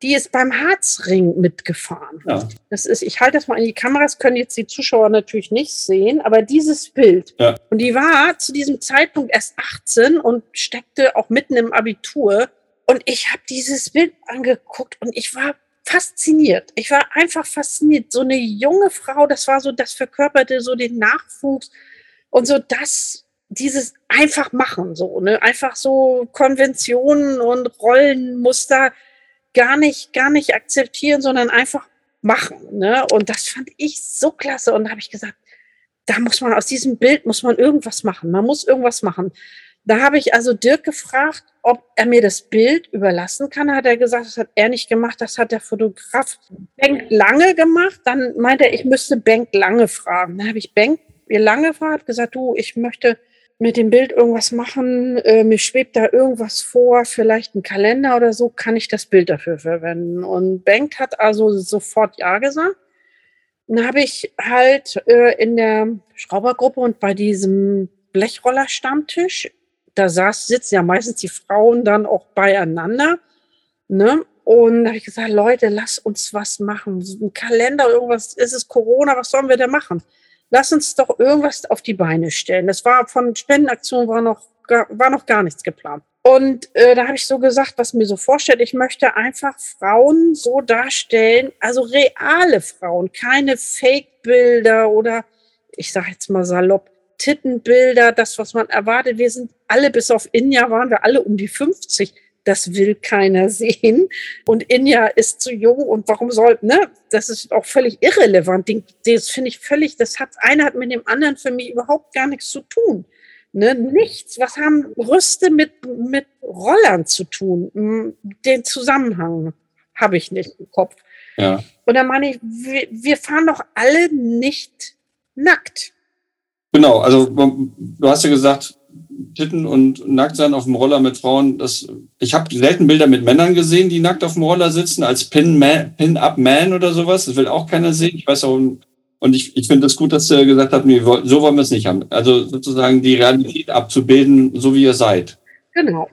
die ist beim Harzring mitgefahren. Ja. Das ist, ich halte das mal in die Kamera, das können jetzt die Zuschauer natürlich nicht sehen, aber dieses Bild. Ja. Und die war zu diesem Zeitpunkt erst achtzehn und steckte auch mitten im Abitur. Und ich habe dieses Bild angeguckt und ich war fasziniert. Ich war einfach fasziniert. So eine junge Frau, das war so, das verkörperte so den Nachwuchs und so das, dieses einfach machen, so, ne? Einfach so Konventionen und Rollenmuster gar nicht, gar nicht akzeptieren, sondern einfach machen, ne? Und das fand ich so klasse. Und da habe ich gesagt, da muss man, aus diesem Bild muss man irgendwas machen. Man muss irgendwas machen. Da habe ich also Dirk gefragt, ob er mir das Bild überlassen kann. Da hat er gesagt, das hat er nicht gemacht, das hat der Fotograf Bengt Lange gemacht. Dann meinte er, ich müsste Bengt Lange fragen. Dann habe ich Bengt Lange gefragt, gesagt, du, ich möchte mit dem Bild irgendwas machen, äh, mir schwebt da irgendwas vor, vielleicht ein Kalender oder so, kann ich das Bild dafür verwenden? Und Bengt hat also sofort Ja gesagt. Dann habe ich halt äh, in der Schraubergruppe und bei diesem Blechroller-Stammtisch, da saß, sitzen ja meistens die Frauen dann auch beieinander, ne? Und da habe ich gesagt, Leute, lasst uns was machen. Ein Kalender, irgendwas, ist es Corona, was sollen wir denn machen? Lass uns doch irgendwas auf die Beine stellen. Das war von Spendenaktionen war noch, war noch gar nichts geplant. Und äh, da habe ich so gesagt, was mir so vorstellt, ich möchte einfach Frauen so darstellen, also reale Frauen, keine Fake-Bilder oder, ich sage jetzt mal salopp, Tittenbilder, das, was man erwartet. Wir sind alle, bis auf Inja, waren wir alle um die fünfzig. Das will keiner sehen. Und Inja ist zu jung und warum soll, ne? Das ist auch völlig irrelevant. Das finde ich völlig, das hat, einer hat mit dem anderen für mich überhaupt gar nichts zu tun. Ne? Nichts. Was haben Rüste mit, mit Rollern zu tun? Den Zusammenhang habe ich nicht im Kopf. Ja. Und dann meine ich, wir, wir fahren doch alle nicht nackt. Genau, also du hast ja gesagt, Titten und Nacktsein auf dem Roller mit Frauen, das, ich habe selten Bilder mit Männern gesehen, die nackt auf dem Roller sitzen, als Pin-Man, Pin-Up-Man oder sowas, das will auch keiner sehen, ich weiß auch, und ich, ich finde es gut, dass ihr gesagt habt, nee, so wollen wir es nicht haben, also sozusagen die Realität abzubilden, so wie ihr seid. Genau,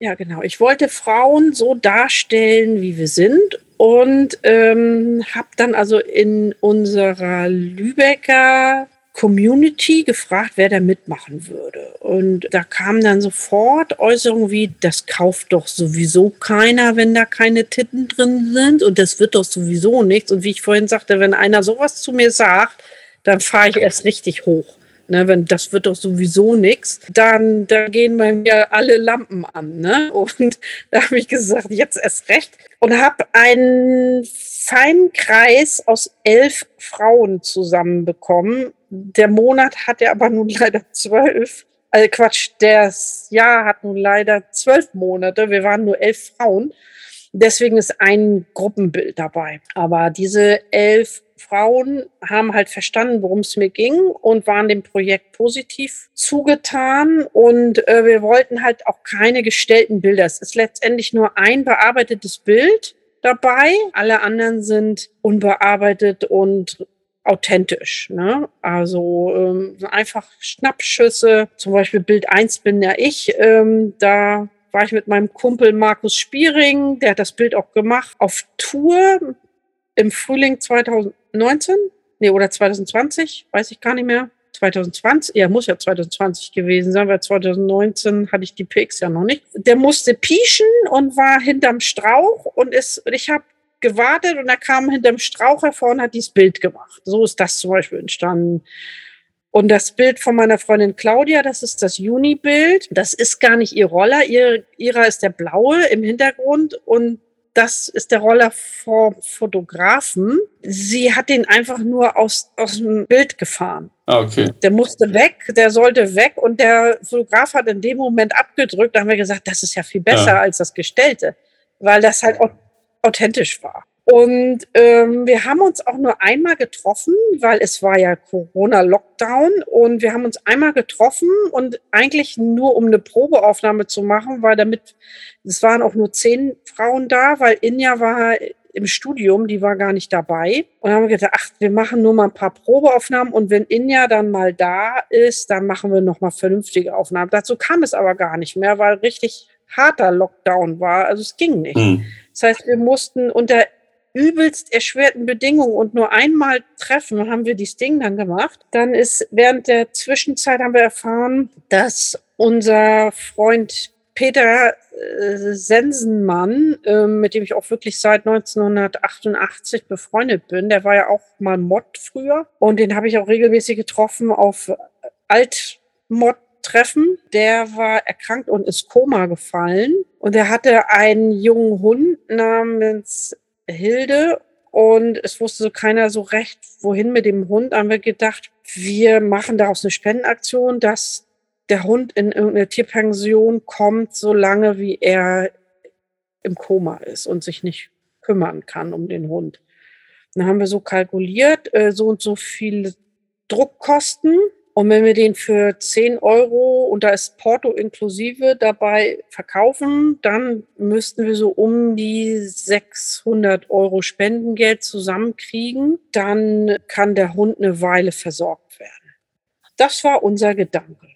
ja genau, ich wollte Frauen so darstellen, wie wir sind. Und ähm, habe dann also in unserer Lübecker Community gefragt, wer da mitmachen würde. Und da kamen dann sofort Äußerungen wie, das kauft doch sowieso keiner, wenn da keine Titten drin sind und das wird doch sowieso nichts. Und wie ich vorhin sagte, wenn einer sowas zu mir sagt, dann fahre ich erst richtig hoch. Ne, wenn das wird doch sowieso nichts, dann da gehen bei mir alle Lampen an. Ne? Und da habe ich gesagt, jetzt erst recht. Und habe einen feinen Kreis aus elf Frauen zusammenbekommen. Der Monat hat ja aber nun leider zwölf. Also Quatsch, das Jahr hat nun leider zwölf Monate. Wir waren nur elf Frauen. Deswegen ist ein Gruppenbild dabei. Aber diese elf Frauen haben halt verstanden, worum es mir ging und waren dem Projekt positiv zugetan. Und äh, wir wollten halt auch keine gestellten Bilder. Es ist letztendlich nur ein bearbeitetes Bild dabei. Alle anderen sind unbearbeitet und authentisch, ne? Also ähm, einfach Schnappschüsse. Zum Beispiel Bild eins bin ja ich. Ähm, da war ich mit meinem Kumpel Markus Spiering, der hat das Bild auch gemacht, auf Tour im Frühling zwanzig neunzehn, nee, oder zwanzig zwanzig, weiß ich gar nicht mehr. zwanzig zwanzig, ja, muss ja zwanzig zwanzig gewesen sein, weil zwanzig neunzehn hatte ich die P X ja noch nicht. Der musste pieschen und war hinterm Strauch und ist, ich habe gewartet und er kam hinterm Strauch hervor und hat dieses Bild gemacht. So ist das zum Beispiel entstanden. Und das Bild von meiner Freundin Claudia, das ist das Juni-Bild. Das ist gar nicht ihr Roller. Ihr, ihrer ist der blaue im Hintergrund und das ist der Roller vom Fotografen. Sie hat den einfach nur aus, aus dem Bild gefahren. Okay. Der musste weg, der sollte weg und der Fotograf hat in dem Moment abgedrückt. Da haben wir gesagt, das ist ja viel besser ja. als das Gestellte, weil das halt authentisch war. Und ähm, wir haben uns auch nur einmal getroffen, weil es war ja Corona-Lockdown und wir haben uns einmal getroffen und eigentlich nur um eine Probeaufnahme zu machen, weil damit, es waren auch nur zehn Frauen da, weil Inja war im Studium, die war gar nicht dabei. Und dann haben wir gedacht, ach, wir machen nur mal ein paar Probeaufnahmen und wenn Inja dann mal da ist, dann machen wir nochmal vernünftige Aufnahmen. Dazu kam es aber gar nicht mehr, weil richtig harter Lockdown war, also es ging nicht. Mhm. Das heißt, wir mussten unter übelst erschwerten Bedingungen und nur einmal treffen, haben wir dieses Ding dann gemacht. Dann ist während der Zwischenzeit haben wir erfahren, dass unser Freund Peter äh, Sensenmann, äh, mit dem ich auch wirklich seit neunzehnhundertachtundachtzig befreundet bin, der war ja auch mal Mod früher und den habe ich auch regelmäßig getroffen auf Alt-Mod-Treffen. Der war erkrankt und ist Koma gefallen und er hatte einen jungen Hund namens Hilde und es wusste so keiner so recht, wohin mit dem Hund. Haben wir gedacht, wir machen daraus eine Spendenaktion, dass der Hund in irgendeine Tierpension kommt, solange wie er im Koma ist und sich nicht kümmern kann um den Hund. Dann haben wir so kalkuliert, so und so viele Druckkosten. Und wenn wir den für zehn Euro, und da ist Porto inklusive, dabei verkaufen, dann müssten wir so um die sechshundert Euro Spendengeld zusammenkriegen. Dann kann der Hund eine Weile versorgt werden. Das war unser Gedanke.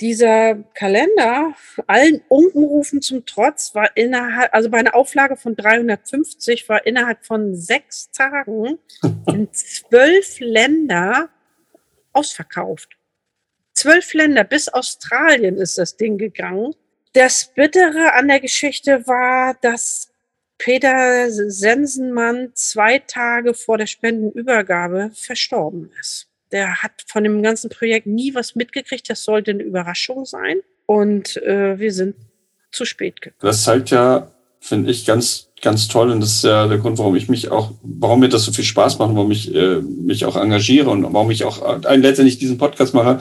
Dieser Kalender, allen Unkenrufen zum Trotz, war innerhalb, also bei einer Auflage von dreihundertfünfzig, war innerhalb von sechs Tagen in zwölf Länder ausverkauft. Zwölf Länder, bis Australien ist das Ding gegangen. Das Bittere an der Geschichte war, dass Peter Sensenmann zwei Tage vor der Spendenübergabe verstorben ist. Der hat von dem ganzen Projekt nie was mitgekriegt. Das sollte eine Überraschung sein. Und äh, wir sind zu spät gekommen. Das zeigt ja, finde ich, ganz, ganz toll. Und das ist ja der Grund, warum ich mich auch, warum mir das so viel Spaß macht, warum ich äh, mich auch engagiere und warum ich auch äh, letztendlich diesen Podcast mache.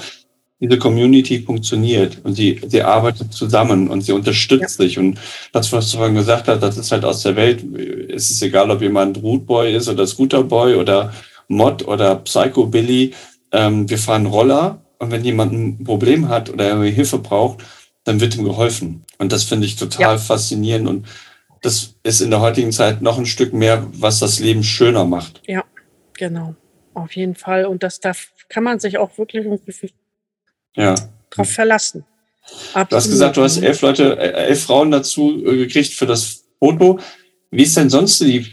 Diese Community funktioniert und sie, sie arbeitet zusammen und sie unterstützt ja. sich. Und das, was du vorhin gesagt hast, das ist halt aus der Welt. Es ist egal, ob jemand Rootboy ist oder Scooterboy oder Mod oder Psychobilly, ähm, wir fahren Roller und wenn jemand ein Problem hat oder Hilfe braucht, dann wird ihm geholfen. Und das finde ich total ja. faszinierend und das ist in der heutigen Zeit noch ein Stück mehr, was das Leben schöner macht. Ja, genau, auf jeden Fall. Und das darf, kann man sich auch wirklich ja. drauf verlassen. Absolut. Du hast gesagt, du hast elf Leute, elf Frauen dazu gekriegt für das Foto. Wie ist denn sonst die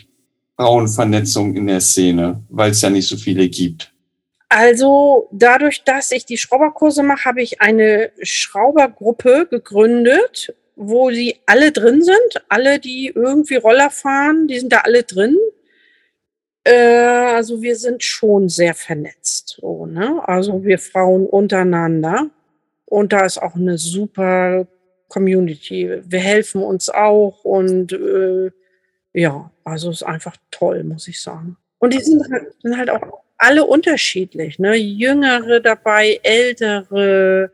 Frauenvernetzung in der Szene, weil es ja nicht so viele gibt? Also dadurch, dass ich die Schrauberkurse mache, habe ich eine Schraubergruppe gegründet, wo sie alle drin sind. Alle, die irgendwie Roller fahren, die sind da alle drin. Äh, also wir sind schon sehr vernetzt. So, ne? Also wir Frauen untereinander. Und da ist auch eine super Community. Wir helfen uns auch und äh, ja, also ist einfach toll, muss ich sagen. Und die sind halt, sind halt auch alle unterschiedlich, ne? Jüngere dabei, ältere,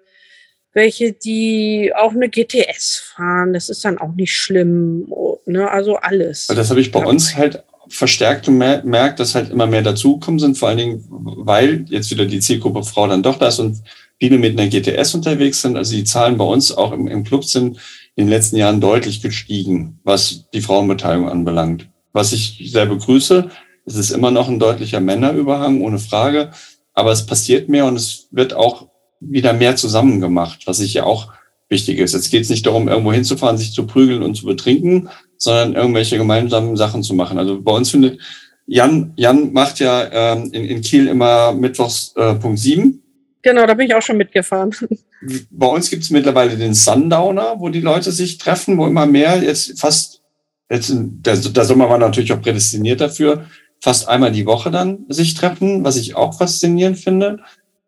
welche, die auch eine G T S fahren, das ist dann auch nicht schlimm, ne? Also alles. Das habe ich bei uns halt verstärkt gemerkt, dass halt immer mehr dazugekommen sind, vor allen Dingen, weil jetzt wieder die Zielgruppe Frau dann doch da ist und viele mit einer G T S unterwegs sind. Also die Zahlen bei uns auch im, im Club sind in den letzten Jahren deutlich gestiegen, was die Frauenbeteiligung anbelangt. Was ich sehr begrüße, es ist immer noch ein deutlicher Männerüberhang, ohne Frage, aber es passiert mehr und es wird auch wieder mehr zusammen gemacht, was ich ja auch wichtig ist. Jetzt geht es nicht darum, irgendwo hinzufahren, sich zu prügeln und zu betrinken, sondern irgendwelche gemeinsamen Sachen zu machen. Also bei uns findet, Jan Jan macht ja ähm, in, in Kiel immer mittwochs äh, Punkt sieben. Genau, da bin ich auch schon mitgefahren. Bei uns gibt es mittlerweile den Sundowner, wo die Leute sich treffen, wo immer mehr, jetzt fast, jetzt der, der Sommer war natürlich auch prädestiniert dafür, fast einmal die Woche dann sich treffen, was ich auch faszinierend finde.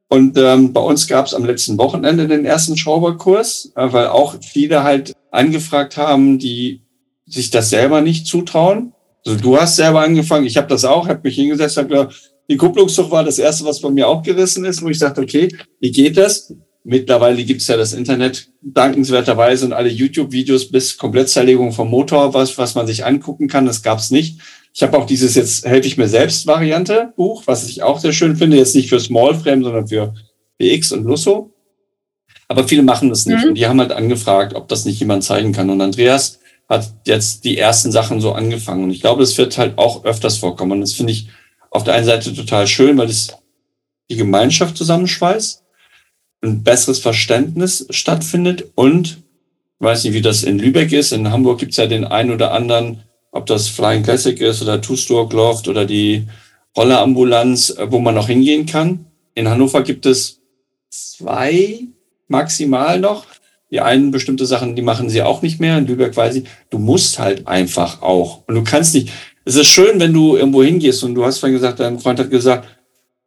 Und ähm, bei uns gab es am letzten Wochenende den ersten Schrauberkurs, äh, weil auch viele halt angefragt haben, die sich das selber nicht zutrauen. Also du hast selber angefangen, ich habe das auch, habe mich hingesetzt, habe gesagt, die Kupplungszucht war das Erste, was bei mir auch gerissen ist, wo ich dachte, okay, wie geht das? Mittlerweile gibt's ja das Internet dankenswerterweise und alle YouTube-Videos bis Komplettzerlegung vom Motor, was was man sich angucken kann, das gab's nicht. Ich habe auch dieses jetzt helfe ich mir selbst Variante Buch, was ich auch sehr schön finde, jetzt nicht für Smallframe, sondern für B X und Lusso. Aber viele machen das nicht mhm. und die haben halt angefragt, ob das nicht jemand zeigen kann. Und Andreas hat jetzt die ersten Sachen so angefangen und ich glaube, das wird halt auch öfters vorkommen und das finde ich auf der einen Seite total schön, weil es die Gemeinschaft zusammenschweißt, ein besseres Verständnis stattfindet und ich weiß nicht, wie das in Lübeck ist, in Hamburg gibt es ja den einen oder anderen, ob das Flying Classic ist oder Two-Stroke Loft oder die Rollerambulanz, wo man noch hingehen kann. In Hannover gibt es zwei maximal noch Die einen bestimmte Sachen, die machen sie auch nicht mehr. In Lübeck weiß ich, du musst halt einfach auch. Und du kannst nicht. Es ist schön, wenn du irgendwo hingehst und du hast vorhin gesagt, dein Freund hat gesagt,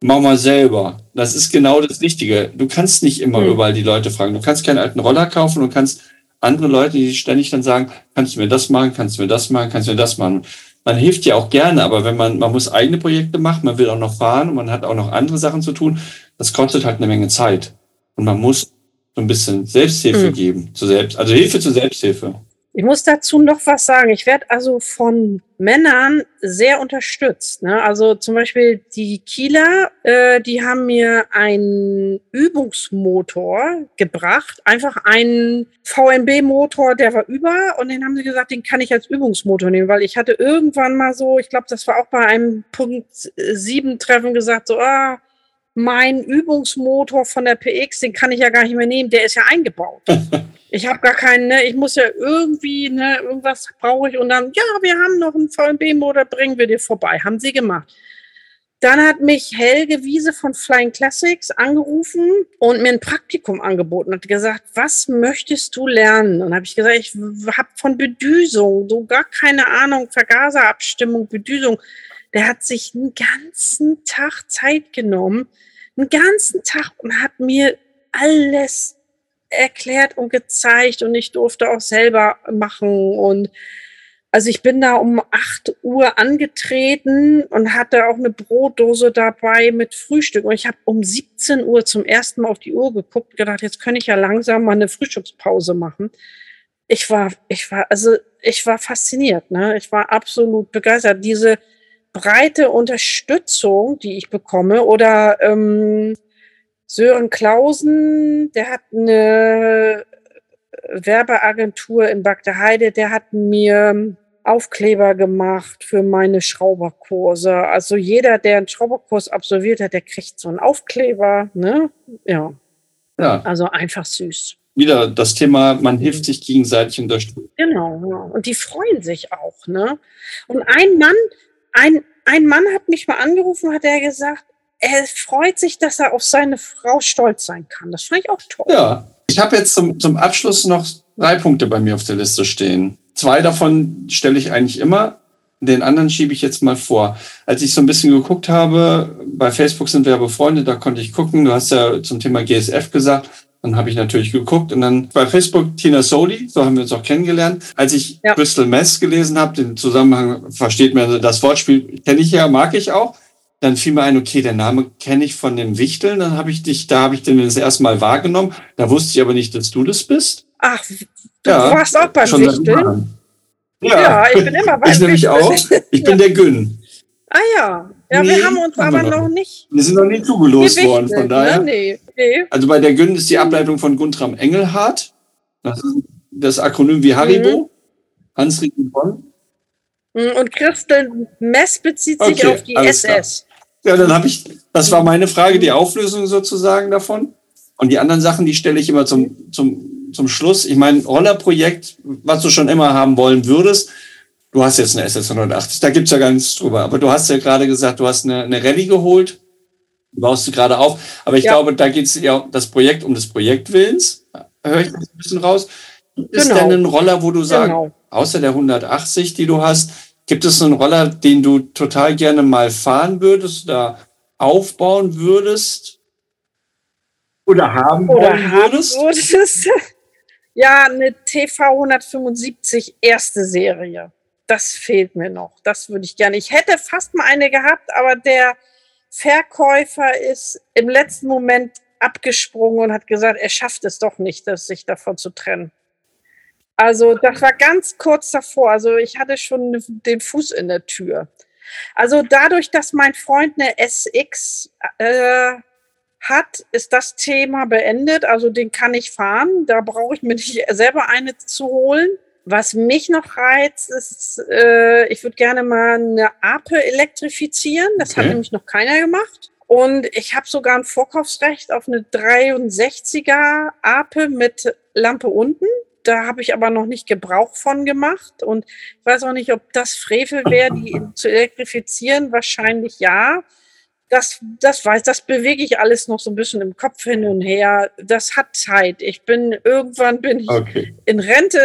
mach mal selber. Das ist genau das Richtige. Du kannst nicht immer mhm. überall die Leute fragen. Du kannst keinen alten Roller kaufen und kannst andere Leute, die ständig dann sagen, kannst du mir das machen, kannst du mir das machen, kannst du mir das machen. Man hilft ja auch gerne, aber wenn man, man muss eigene Projekte machen, man will auch noch fahren und man hat auch noch andere Sachen zu tun, das kostet halt eine Menge Zeit. Und man muss so ein bisschen Selbsthilfe mhm. geben, zu selbst, also Hilfe zur Selbsthilfe. Ich muss dazu noch was sagen. Ich werde also von Männern sehr unterstützt. Ne? Also zum Beispiel die Kieler, äh, die haben mir einen Übungsmotor gebracht. Einfach einen V M B-Motor, der war über. Und den haben sie gesagt, den kann ich als Übungsmotor nehmen. Weil ich hatte irgendwann mal so, ich glaube, das war auch bei einem Punkt sieben Treffen gesagt, so, ah, mein Übungsmotor von der P X, den kann ich ja gar nicht mehr nehmen, der ist ja eingebaut. Ich habe gar keinen, ne, ich muss ja irgendwie, ne, irgendwas brauche ich und dann, ja, wir haben noch einen V M B-Motor, bringen wir dir vorbei. Haben sie gemacht. Dann hat mich Helge Wiese von Flying Classics angerufen und mir ein Praktikum angeboten und hat gesagt, was möchtest du lernen? Und habe ich gesagt, ich habe von Bedüsung so gar keine Ahnung, Vergaserabstimmung, Bedüsung. Der hat sich einen ganzen Tag Zeit genommen, einen ganzen Tag und hat mir alles erklärt und gezeigt und ich durfte auch selber machen und also ich bin da um acht Uhr angetreten und hatte auch eine Brotdose dabei mit Frühstück und ich habe um siebzehn Uhr zum ersten Mal auf die Uhr geguckt und gedacht, jetzt könnte ich ja langsam mal eine Frühstückspause machen. Ich war, ich war, also ich war fasziniert, ne? Ich war absolut begeistert. Diese breite Unterstützung, die ich bekomme, oder ähm, Sören Klausen, der hat eine Werbeagentur in Bagdaheide, der hat mir Aufkleber gemacht für meine Schrauberkurse. Also jeder, der einen Schrauberkurs absolviert hat, der kriegt so einen Aufkleber, ne? Ja. Ja. Also einfach süß. Wieder das Thema, man hilft sich gegenseitig unterstützen. Genau, ja. Und die freuen sich auch, ne? Und ein Mann Ein, ein Mann hat mich mal angerufen, hat er gesagt, er freut sich, dass er auf seine Frau stolz sein kann. Das fand ich auch toll. Ja, ich habe jetzt zum, zum Abschluss noch drei Punkte bei mir auf der Liste stehen. Zwei davon stelle ich eigentlich immer, den anderen schiebe ich jetzt mal vor. Als ich so ein bisschen geguckt habe, bei Facebook sind wir ja befreundet, da konnte ich gucken. Du hast ja zum Thema G S F gesagt. Dann habe ich natürlich geguckt und dann bei Facebook Tina Soulie, so haben wir uns auch kennengelernt. Als ich ja. Christel Mess gelesen habe, den Zusammenhang versteht man, das Wortspiel kenne ich ja, mag ich auch. Dann fiel mir ein, okay, der Name kenne ich von dem Wichteln. Dann habe ich dich, da habe ich den das erste Mal wahrgenommen. Da wusste ich aber nicht, dass du das bist. Ach, du ja, warst auch beim Wichteln? Ja. ja, ich bin immer beim Wichteln. Ich nämlich auch. Ich bin ja. der Gün. Ah ja. Ja, nee, wir haben uns haben aber wir noch. noch nicht... Wir sind noch nicht zugelost worden, von daher. Ne? Nee, nee. Also bei der Gün ist die Ableitung von Guntram Engelhardt. Das ist das Akronym wie Haribo. Mhm. Hans-Rick und Bonn. Und Christel Mess bezieht okay, sich auf die S S. Klar. Ja, dann habe ich... Das war meine Frage, die Auflösung sozusagen davon. Und die anderen Sachen, die stelle ich immer zum, zum, zum Schluss. Ich meine, Rollerprojekt, was du schon immer haben wollen würdest... Du hast jetzt eine S S hundertachtzig, da gibt's ja gar nichts drüber. Aber du hast ja gerade gesagt, du hast eine, eine Rallye geholt, baust du gerade auf. Aber ich ja. glaube, da geht's ja um das Projekt, um des Projektwillens. Höre ich das ein bisschen raus. Gibt es genau. denn einen Roller, wo du sagst, genau. außer der hundertachtzig, die du hast, gibt es einen Roller, den du total gerne mal fahren würdest oder aufbauen würdest? Oder haben oder würdest? Haben würdest? Ja, eine T V hundertfünfundsiebzig erste Serie. Das fehlt mir noch. Das würde ich gerne. Ich hätte fast mal eine gehabt, aber der Verkäufer ist im letzten Moment abgesprungen und hat gesagt, er schafft es doch nicht, sich davon zu trennen. Also das war ganz kurz davor. Also ich hatte schon den Fuß in der Tür. Also dadurch, dass mein Freund eine S X äh, hat, ist das Thema beendet. Also den kann ich fahren. Da brauche ich mir nicht selber eine zu holen. Was mich noch reizt, ist, äh, ich würde gerne mal eine Ape elektrifizieren. Das okay. hat nämlich noch keiner gemacht. Und ich habe sogar ein Vorkaufsrecht auf eine dreiundsechziger Ape mit Lampe unten. Da habe ich aber noch nicht Gebrauch von gemacht. Und ich weiß auch nicht, ob das Frevel wäre, die zu elektrifizieren. Wahrscheinlich ja. das, das weiß, das bewege ich alles noch so ein bisschen im Kopf hin und her. Das hat Zeit. Ich bin, irgendwann bin ich okay. in Rente.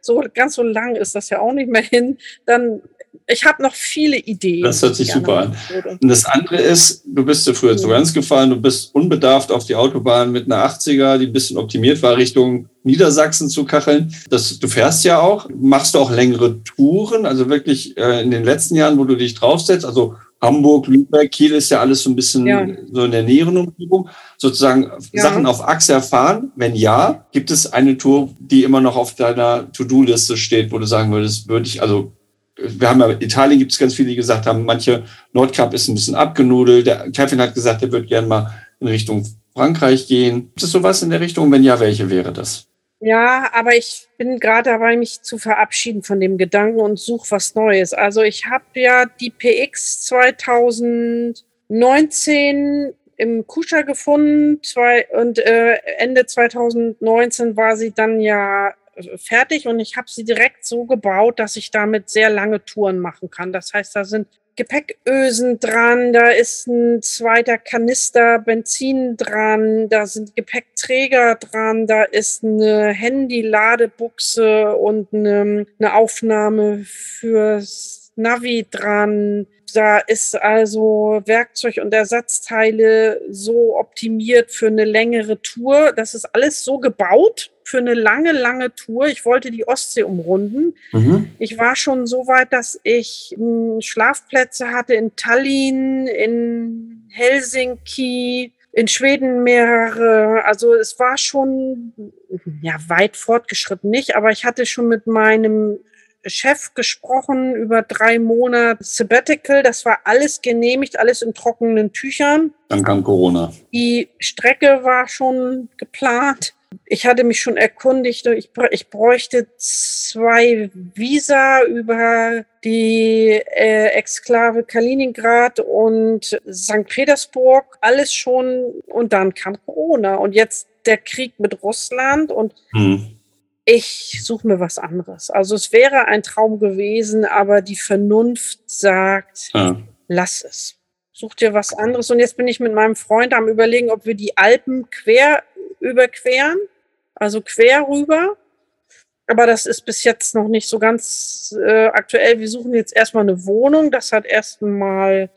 So ganz so lang ist das ja auch nicht mehr hin. Dann, ich habe noch viele Ideen. Das hört sich super an. Und das andere ist, du bist ja früher ja. zu ganz gefahren, du bist unbedarft auf die Autobahn mit einer achtziger, die ein bisschen optimiert war, Richtung Niedersachsen zu kacheln. Das, du fährst ja auch, machst du auch längere Touren, also wirklich äh, in den letzten Jahren, wo du dich draufsetzt, also Hamburg, Lübeck, Kiel ist ja alles so ein bisschen ja. so in der näheren Umgebung. Sozusagen ja. Sachen auf Achse erfahren. Wenn ja, gibt es eine Tour, die immer noch auf deiner To-Do-Liste steht, wo du sagen würdest, würde ich, also wir haben ja, Italien gibt es ganz viele, die gesagt haben, manche, Nordkap ist ein bisschen abgenudelt. Der Kevin hat gesagt, er würde gerne mal in Richtung Frankreich gehen. Gibt es sowas in der Richtung? Wenn ja, welche wäre das? Ja, aber ich bin gerade dabei, mich zu verabschieden von dem Gedanken und suche was Neues. Also ich habe ja die P X zwanzig neunzehn im Kuscha gefunden zwei, und äh, Ende zwanzig neunzehn war sie dann ja fertig und ich habe sie direkt so gebaut, dass ich damit sehr lange Touren machen kann. Das heißt, da sind Gepäckösen dran, da ist ein zweiter Kanister Benzin dran, da sind Gepäckträger dran, da ist eine Handy-Ladebuchse und eine, eine Aufnahme fürs Navi dran. Da ist also Werkzeug und Ersatzteile so optimiert für eine längere Tour. Das ist alles so gebaut für eine lange, lange Tour. Ich wollte die Ostsee umrunden. Mhm. Ich war schon so weit, dass ich Schlafplätze hatte in Tallinn, in Helsinki, in Schweden mehrere. Also es war schon ja weit fortgeschritten nicht, aber ich hatte schon mit meinem Chef gesprochen über drei Monate Sabbatical. Das war alles genehmigt, alles in trockenen Tüchern. Dann kam Corona. Die Strecke war schon geplant. Ich hatte mich schon erkundigt, ich, ich bräuchte zwei Visa über die äh, Exklave Kaliningrad und Sankt Petersburg. Alles schon. Und dann kam Corona. Und jetzt der Krieg mit Russland und hm. ich suche mir was anderes. Also es wäre ein Traum gewesen, aber die Vernunft sagt, ah. lass es. Such dir was anderes. Und jetzt bin ich mit meinem Freund am Überlegen, ob wir die Alpen quer überqueren, also quer rüber. Aber das ist bis jetzt noch nicht so ganz äh, aktuell. Wir suchen jetzt erstmal eine Wohnung. Das hat erstmal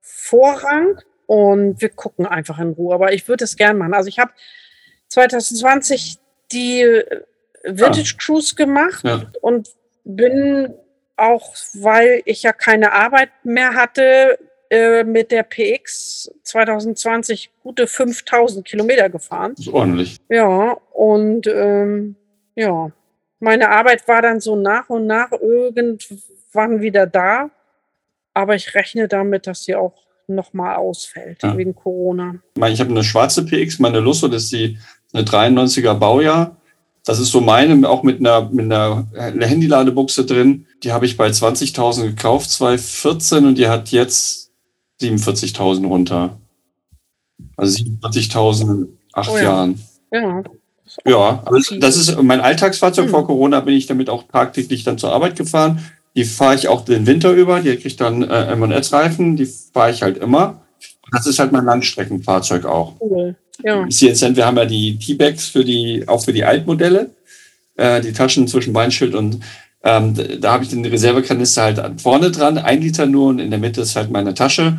Vorrang. Und wir gucken einfach in Ruhe. Aber ich würde es gern machen. Also ich habe zwanzig zwanzig die Vintage Cruise gemacht ja. und bin auch, weil ich ja keine Arbeit mehr hatte, äh, mit der P X zwanzig zwanzig gute fünftausend Kilometer gefahren. Das ist ordentlich. Ja, und ähm, ja, meine Arbeit war dann so nach und nach irgendwann wieder da, aber ich rechne damit, dass sie auch nochmal ausfällt ja. wegen Corona. Ich habe eine schwarze P X, meine Lusso, das ist die eine dreiundneunziger Baujahr. Das ist so meine, auch mit einer, mit einer Handyladebuchse drin. Die habe ich bei zwanzigtausend gekauft, zwanzig vierzehn, und die hat jetzt siebenundvierzigtausend runter. Also siebenundvierzigtausend in acht oh ja. Jahren. Ja, ja, also das ist mein Alltagsfahrzeug. Hm. Vor Corona bin ich damit auch tagtäglich dann zur Arbeit gefahren. Die fahre ich auch den Winter über. Die kriege ich dann äh, M und S-Reifen. Die fahre ich halt immer. Das ist halt mein Langstreckenfahrzeug auch. Cool. Ja. Wir haben ja die T-Bags für die, auch für die Altmodelle, äh, die Taschen zwischen Beinschild und ähm, da habe ich den Reservekanister halt vorne dran, ein Liter nur, und in der Mitte ist halt meine Tasche,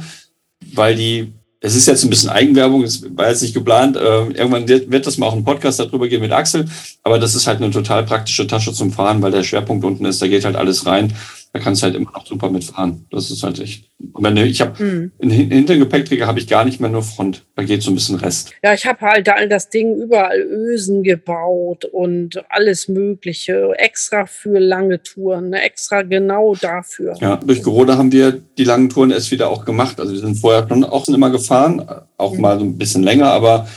weil die, es ist jetzt ein bisschen Eigenwerbung, es war jetzt nicht geplant, äh, irgendwann wird das mal auch ein Podcast darüber gehen mit Axel, aber das ist halt eine total praktische Tasche zum Fahren, weil der Schwerpunkt unten ist, da geht halt alles rein. Da kannst du halt immer noch super mitfahren. Das ist halt echt. Und ich habe hm. einen hinteren Gepäckträger habe ich gar nicht mehr, nur Front. Da geht so ein bisschen Rest. Ja, ich habe halt all das Ding überall Ösen gebaut und alles Mögliche. Extra für lange Touren, extra genau dafür. Ja, durch Corona haben wir die langen Touren erst wieder auch gemacht. Also wir sind vorher schon auch immer gefahren, auch hm. mal so ein bisschen länger, aber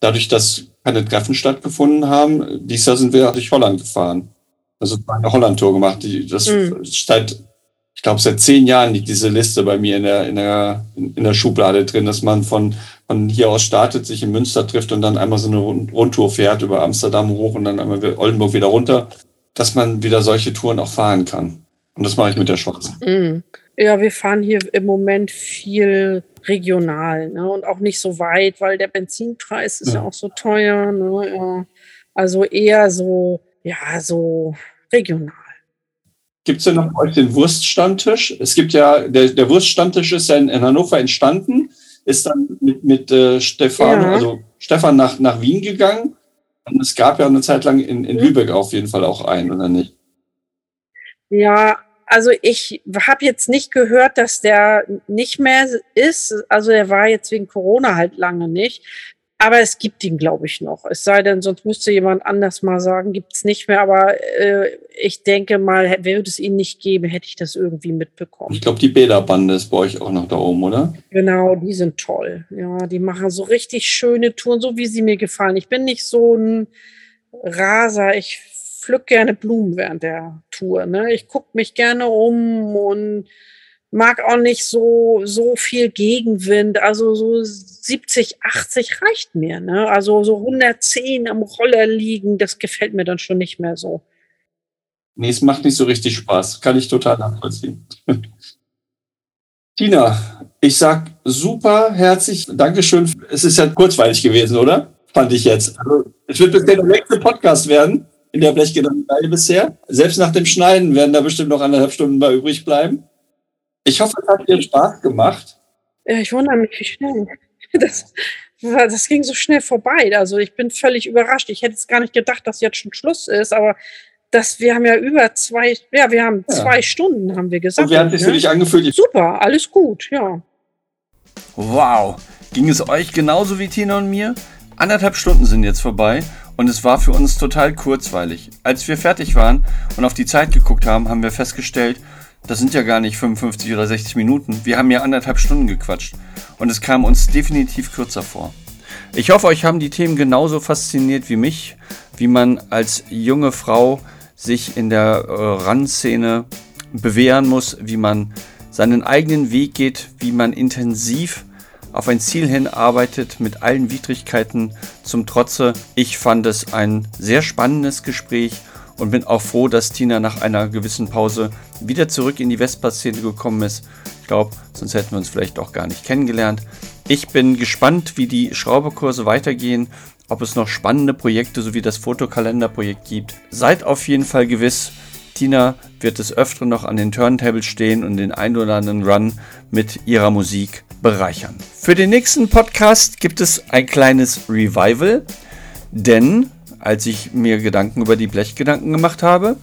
dadurch, dass keine Treffen stattgefunden haben, dieses Jahr sind wir durch Holland gefahren. Also eine Holland-Tour gemacht. Die, das mm. seit, ich glaube, seit zehn Jahren liegt diese Liste bei mir in der, in der, in der Schublade drin, dass man von, von hier aus startet, sich in Münster trifft und dann einmal so eine Rundtour fährt über Amsterdam hoch und dann einmal Oldenburg wieder runter, dass man wieder solche Touren auch fahren kann. Und das mache ich mit der Schwarzen. Mm. Ja, wir fahren hier im Moment viel regional, ne? Und auch nicht so weit, weil der Benzinpreis ist ja, ja auch so teuer, ne? Ja. Also eher so, ja, so regional. Gibt es denn noch bei euch den Wurststammtisch? Es gibt ja, der, der Wurststammtisch ist ja in, in Hannover entstanden, ist dann mit, mit äh, Stefan, ja. also Stefan nach, nach Wien gegangen. Und es gab ja eine Zeit lang in, in Lübeck auf jeden Fall auch einen, oder nicht? Ja, also ich habe jetzt nicht gehört, dass der nicht mehr ist. Also der war jetzt wegen Corona halt lange nicht. Aber es gibt ihn, glaube ich, noch. Es sei denn, sonst müsste jemand anders mal sagen, gibt es nicht mehr. Aber äh, ich denke mal, würde es ihn nicht geben, hätte ich das irgendwie mitbekommen. Ich glaube, die Bäderbande ist bei euch auch noch da oben, oder? Genau, die sind toll. Ja, die machen so richtig schöne Touren, so wie sie mir gefallen. Ich bin nicht so ein Raser. Ich pflück gerne Blumen während der Tour, ne? Ich gucke mich gerne um und mag auch nicht so, so viel Gegenwind. Also so siebzig, achtzig reicht mir, ne? Also so hundertzehn am Roller liegen, das gefällt mir dann schon nicht mehr so. Nee, es macht nicht so richtig Spaß. Kann ich total nachvollziehen. Tina, ich sag super herzlich Dankeschön. Es ist ja kurzweilig gewesen, oder? Fand ich jetzt. Also, es wird bisher der nächste Podcast werden in der Blechgedanken bisher. Selbst nach dem Schneiden werden da bestimmt noch anderthalb Stunden mal übrig bleiben. Ich hoffe, es hat dir Spaß gemacht. Ja, ich wundere mich, wie schnell. Das, das ging so schnell vorbei. Also ich bin völlig überrascht. Ich hätte es gar nicht gedacht, dass jetzt schon Schluss ist. Aber das, wir haben ja über zwei, ja, wir haben ja. zwei Stunden, haben wir gesagt. Und wie hat sich für dich angefühlt? Super, alles gut, ja. Wow, ging es euch genauso wie Tina und mir? Anderthalb Stunden sind jetzt vorbei. Und es war für uns total kurzweilig. Als wir fertig waren und auf die Zeit geguckt haben, haben wir festgestellt, das sind ja gar nicht fünfundfünfzig oder sechzig Minuten. Wir haben ja anderthalb Stunden gequatscht und es kam uns definitiv kürzer vor. Ich hoffe, euch haben die Themen genauso fasziniert wie mich, wie man als junge Frau sich in der Run-Szene bewähren muss, wie man seinen eigenen Weg geht, wie man intensiv auf ein Ziel hin arbeitet, mit allen Widrigkeiten zum Trotze. Ich fand es ein sehr spannendes Gespräch und bin auch froh, dass Tina nach einer gewissen Pause wieder zurück in die Vespa-Szene gekommen ist. Ich glaube, sonst hätten wir uns vielleicht auch gar nicht kennengelernt. Ich bin gespannt, wie die Schrauberkurse weitergehen, ob es noch spannende Projekte sowie das Fotokalenderprojekt gibt. Seid auf jeden Fall gewiss, Tina wird des Öfteren noch an den Turntables stehen und den ein oder anderen Run mit ihrer Musik bereichern. Für den nächsten Podcast gibt es ein kleines Revival, denn als ich mir Gedanken über die Blechgedanken gemacht habe,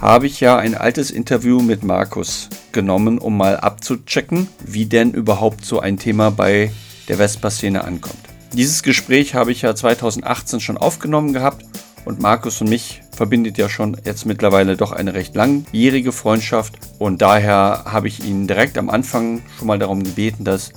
habe ich ja ein altes Interview mit Markus genommen, um mal abzuchecken, wie denn überhaupt so ein Thema bei der Vespa-Szene ankommt. Dieses Gespräch habe ich ja zweitausendachtzehn schon aufgenommen gehabt und Markus und mich verbindet ja schon jetzt mittlerweile doch eine recht langjährige Freundschaft und daher habe ich ihn direkt am Anfang schon mal darum gebeten, dass,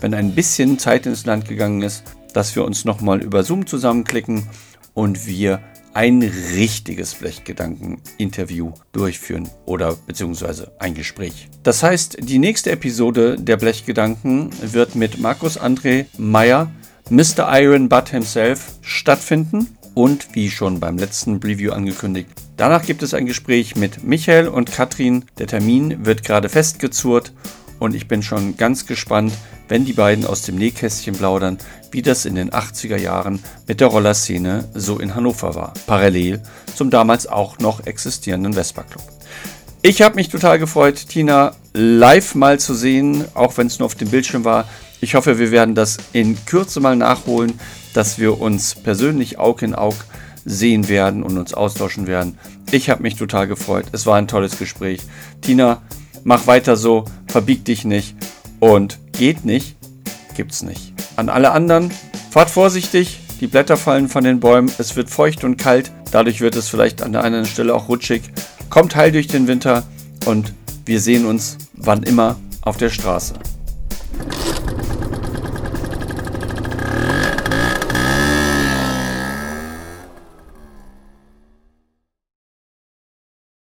wenn ein bisschen Zeit ins Land gegangen ist, dass wir uns nochmal über Zoom zusammenklicken und wir ein richtiges Blechgedanken-Interview durchführen oder beziehungsweise ein Gespräch. Das heißt, die nächste Episode der Blechgedanken wird mit Markus André Meyer, Mister Iron Butt himself, stattfinden. Und wie schon beim letzten Preview angekündigt, danach gibt es ein Gespräch mit Michael und Katrin. Der Termin wird gerade festgezurrt und ich bin schon ganz gespannt, wenn die beiden aus dem Nähkästchen plaudern, wie das in den achtziger Jahren mit der Rollerszene so in Hannover war. Parallel zum damals auch noch existierenden Vespa-Club. Ich habe mich total gefreut, Tina live mal zu sehen, auch wenn es nur auf dem Bildschirm war. Ich hoffe, wir werden das in Kürze mal nachholen, dass wir uns persönlich Aug in Aug sehen werden und uns austauschen werden. Ich habe mich total gefreut. Es war ein tolles Gespräch. Tina, mach weiter so, verbieg dich nicht und geht nicht, gibt's nicht. An alle anderen, fahrt vorsichtig, die Blätter fallen von den Bäumen, es wird feucht und kalt, dadurch wird es vielleicht an der anderen Stelle auch rutschig. Kommt heil durch den Winter und wir sehen uns wann immer auf der Straße.